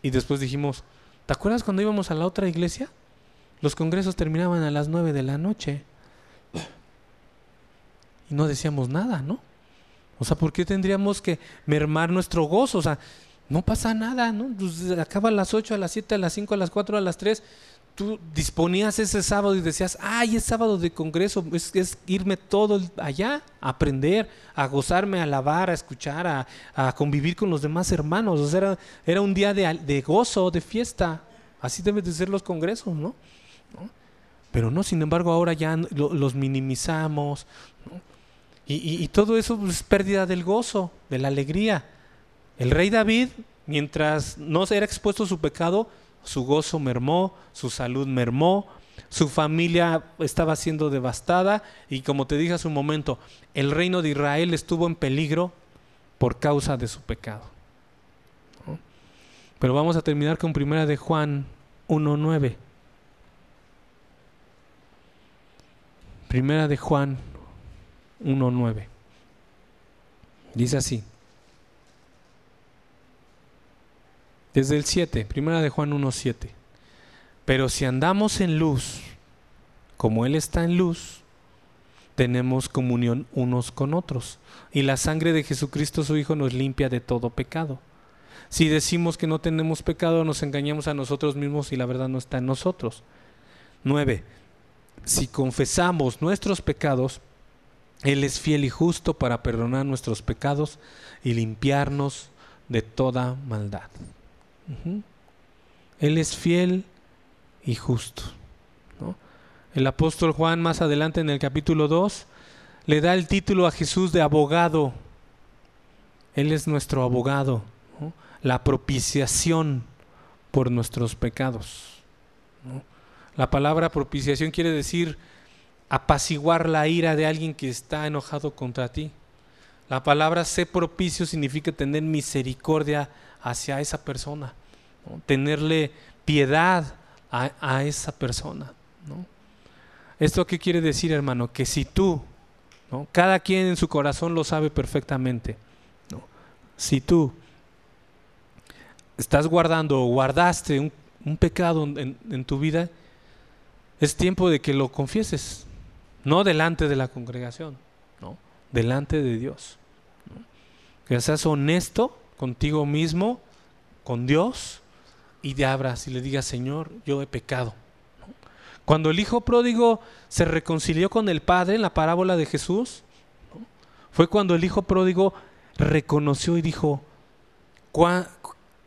Y después dijimos, ¿te acuerdas cuando íbamos a la otra iglesia? Los congresos terminaban a las nueve de la noche. Y no decíamos nada, ¿no? O sea, ¿por qué tendríamos que mermar nuestro gozo? O sea, no pasa nada, ¿no? Pues acaba a las ocho, a las siete, a las cinco, a las cuatro, a las tres. Tú disponías ese sábado y decías, ay, es sábado de congreso, es, es irme todo allá, a aprender, a gozarme, a alabar, a escuchar, a, a convivir con los demás hermanos. O sea, era, era un día de, de gozo, de fiesta. Así deben de ser los congresos, ¿no? ¿No? Pero no, sin embargo, ahora ya lo, los minimizamos, ¿no? Y, y, y todo eso es pérdida del gozo, de la alegría. El rey David, mientras no era expuesto su pecado, su gozo mermó, su salud mermó, su familia estaba siendo devastada y, como te dije hace un momento, el reino de Israel estuvo en peligro por causa de su pecado, ¿no? Pero vamos a terminar con primera de Juan uno nueve. Primera de Juan uno nueve. Dice así. Desde el siete, primera de Juan uno siete. Pero si andamos en luz, como Él está en luz, tenemos comunión unos con otros. Y la sangre de Jesucristo, su Hijo, nos limpia de todo pecado. Si decimos que no tenemos pecado, nos engañamos a nosotros mismos y la verdad no está en nosotros. nueve. Si confesamos nuestros pecados, Él es fiel y justo para perdonar nuestros pecados y limpiarnos de toda maldad. Uh-huh. Él es fiel y justo, ¿no? El apóstol Juan, más adelante en el capítulo dos, le da el título a Jesús de abogado. Él es nuestro abogado, ¿no? La propiciación por nuestros pecados, ¿no? La palabra propiciación quiere decir apaciguar la ira de alguien que está enojado contra ti. La palabra ser propicio significa tener misericordia hacia esa persona, ¿no? Tenerle piedad a, a esa persona, ¿no? ¿Esto qué quiere decir, hermano? Que si tú, ¿no? Cada quien en su corazón lo sabe perfectamente, ¿no? Si tú estás guardando o guardaste un, un pecado en, en tu vida, es tiempo de que lo confieses, no delante de la congregación, ¿no? Delante de Dios, ¿no? Que seas honesto contigo mismo, con Dios, y te abras y le digas: Señor, yo he pecado, ¿no? Cuando el hijo pródigo se reconcilió con el padre en la parábola de Jesús, ¿no? Fue cuando el hijo pródigo reconoció y dijo: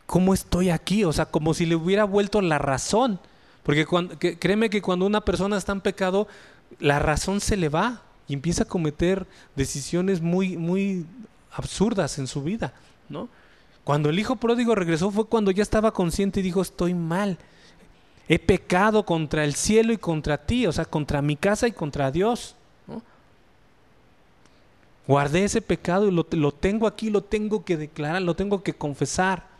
¿cómo estoy aquí? O sea, como si le hubiera vuelto la razón. Porque cuando, que, créeme que cuando una persona está en pecado, la razón se le va y empieza a cometer decisiones muy, muy absurdas en su vida, ¿no? Cuando el hijo pródigo regresó fue cuando ya estaba consciente y dijo: estoy mal, he pecado contra el cielo y contra ti, o sea, contra mi casa y contra Dios, ¿no? Guardé ese pecado y lo, lo tengo aquí, lo tengo que declarar, lo tengo que confesar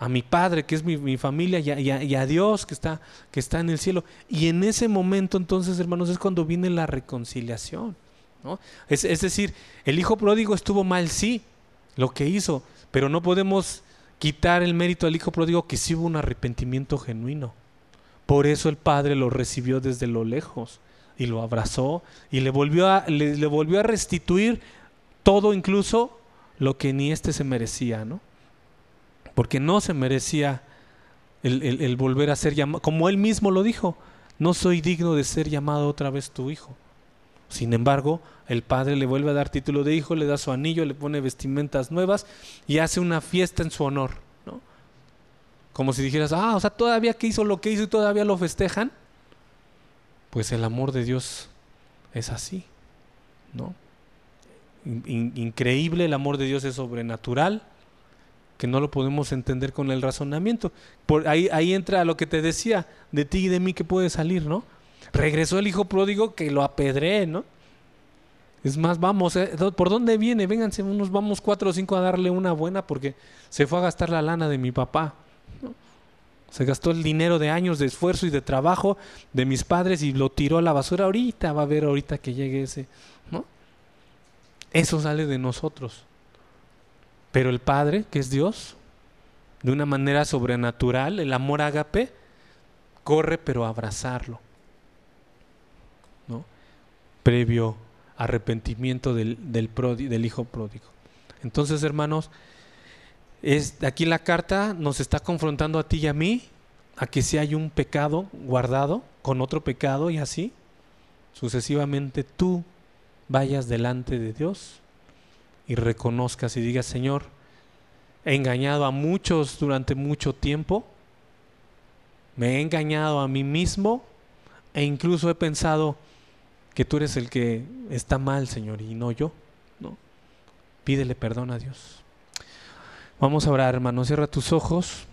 a mi padre, que es mi, mi familia, y a, y, a, y a Dios que está, que está en el cielo. Y en ese momento, entonces, hermanos, es cuando viene la reconciliación, ¿no? Es, es decir, el hijo pródigo estuvo mal, sí, lo que hizo, pero no podemos quitar el mérito al hijo pródigo, que sí hubo un arrepentimiento genuino. Por eso el padre lo recibió desde lo lejos y lo abrazó y le volvió a, le, le volvió a restituir todo, incluso lo que ni este se merecía, ¿no? Porque no se merecía el, el, el volver a ser llamado, como él mismo lo dijo: no soy digno de ser llamado otra vez tu hijo. Sin embargo, el padre le vuelve a dar título de hijo, le da su anillo, le pone vestimentas nuevas y hace una fiesta en su honor, ¿no? Como si dijeras: ah, o sea, todavía que hizo lo que hizo y todavía lo festejan. Pues el amor de Dios es así, ¿no? In- increíble, el amor de Dios es sobrenatural, que no lo podemos entender con el razonamiento. Por ahí, ahí entra lo que te decía: de ti y de mí, que puede salir, ¿no? Regresó el hijo pródigo, que lo apedree, ¿no? Es más, vamos, ¿eh? ¿Por dónde viene? Vénganse, unos vamos cuatro o cinco a darle una buena, porque se fue a gastar la lana de mi papá, ¿no? Se gastó el dinero de años de esfuerzo y de trabajo de mis padres y lo tiró a la basura. Ahorita va a ver, ahorita que llegue ese, ¿no? Eso sale de nosotros. Pero el Padre, que es Dios, de una manera sobrenatural, el amor ágape, corre, pero a abrazarlo, ¿no? Previo arrepentimiento del, del, prodi, del hijo pródigo. Entonces, hermanos, es, aquí la carta nos está confrontando a ti y a mí, a que si hay un pecado guardado con otro pecado y así sucesivamente, tú vayas delante de Dios y reconozcas y digas: Señor, he engañado a muchos durante mucho tiempo, me he engañado a mí mismo, e incluso he pensado que tú eres el que está mal, Señor, y no yo, ¿no? Pídele perdón a Dios. Vamos a orar, hermano. Cierra tus ojos.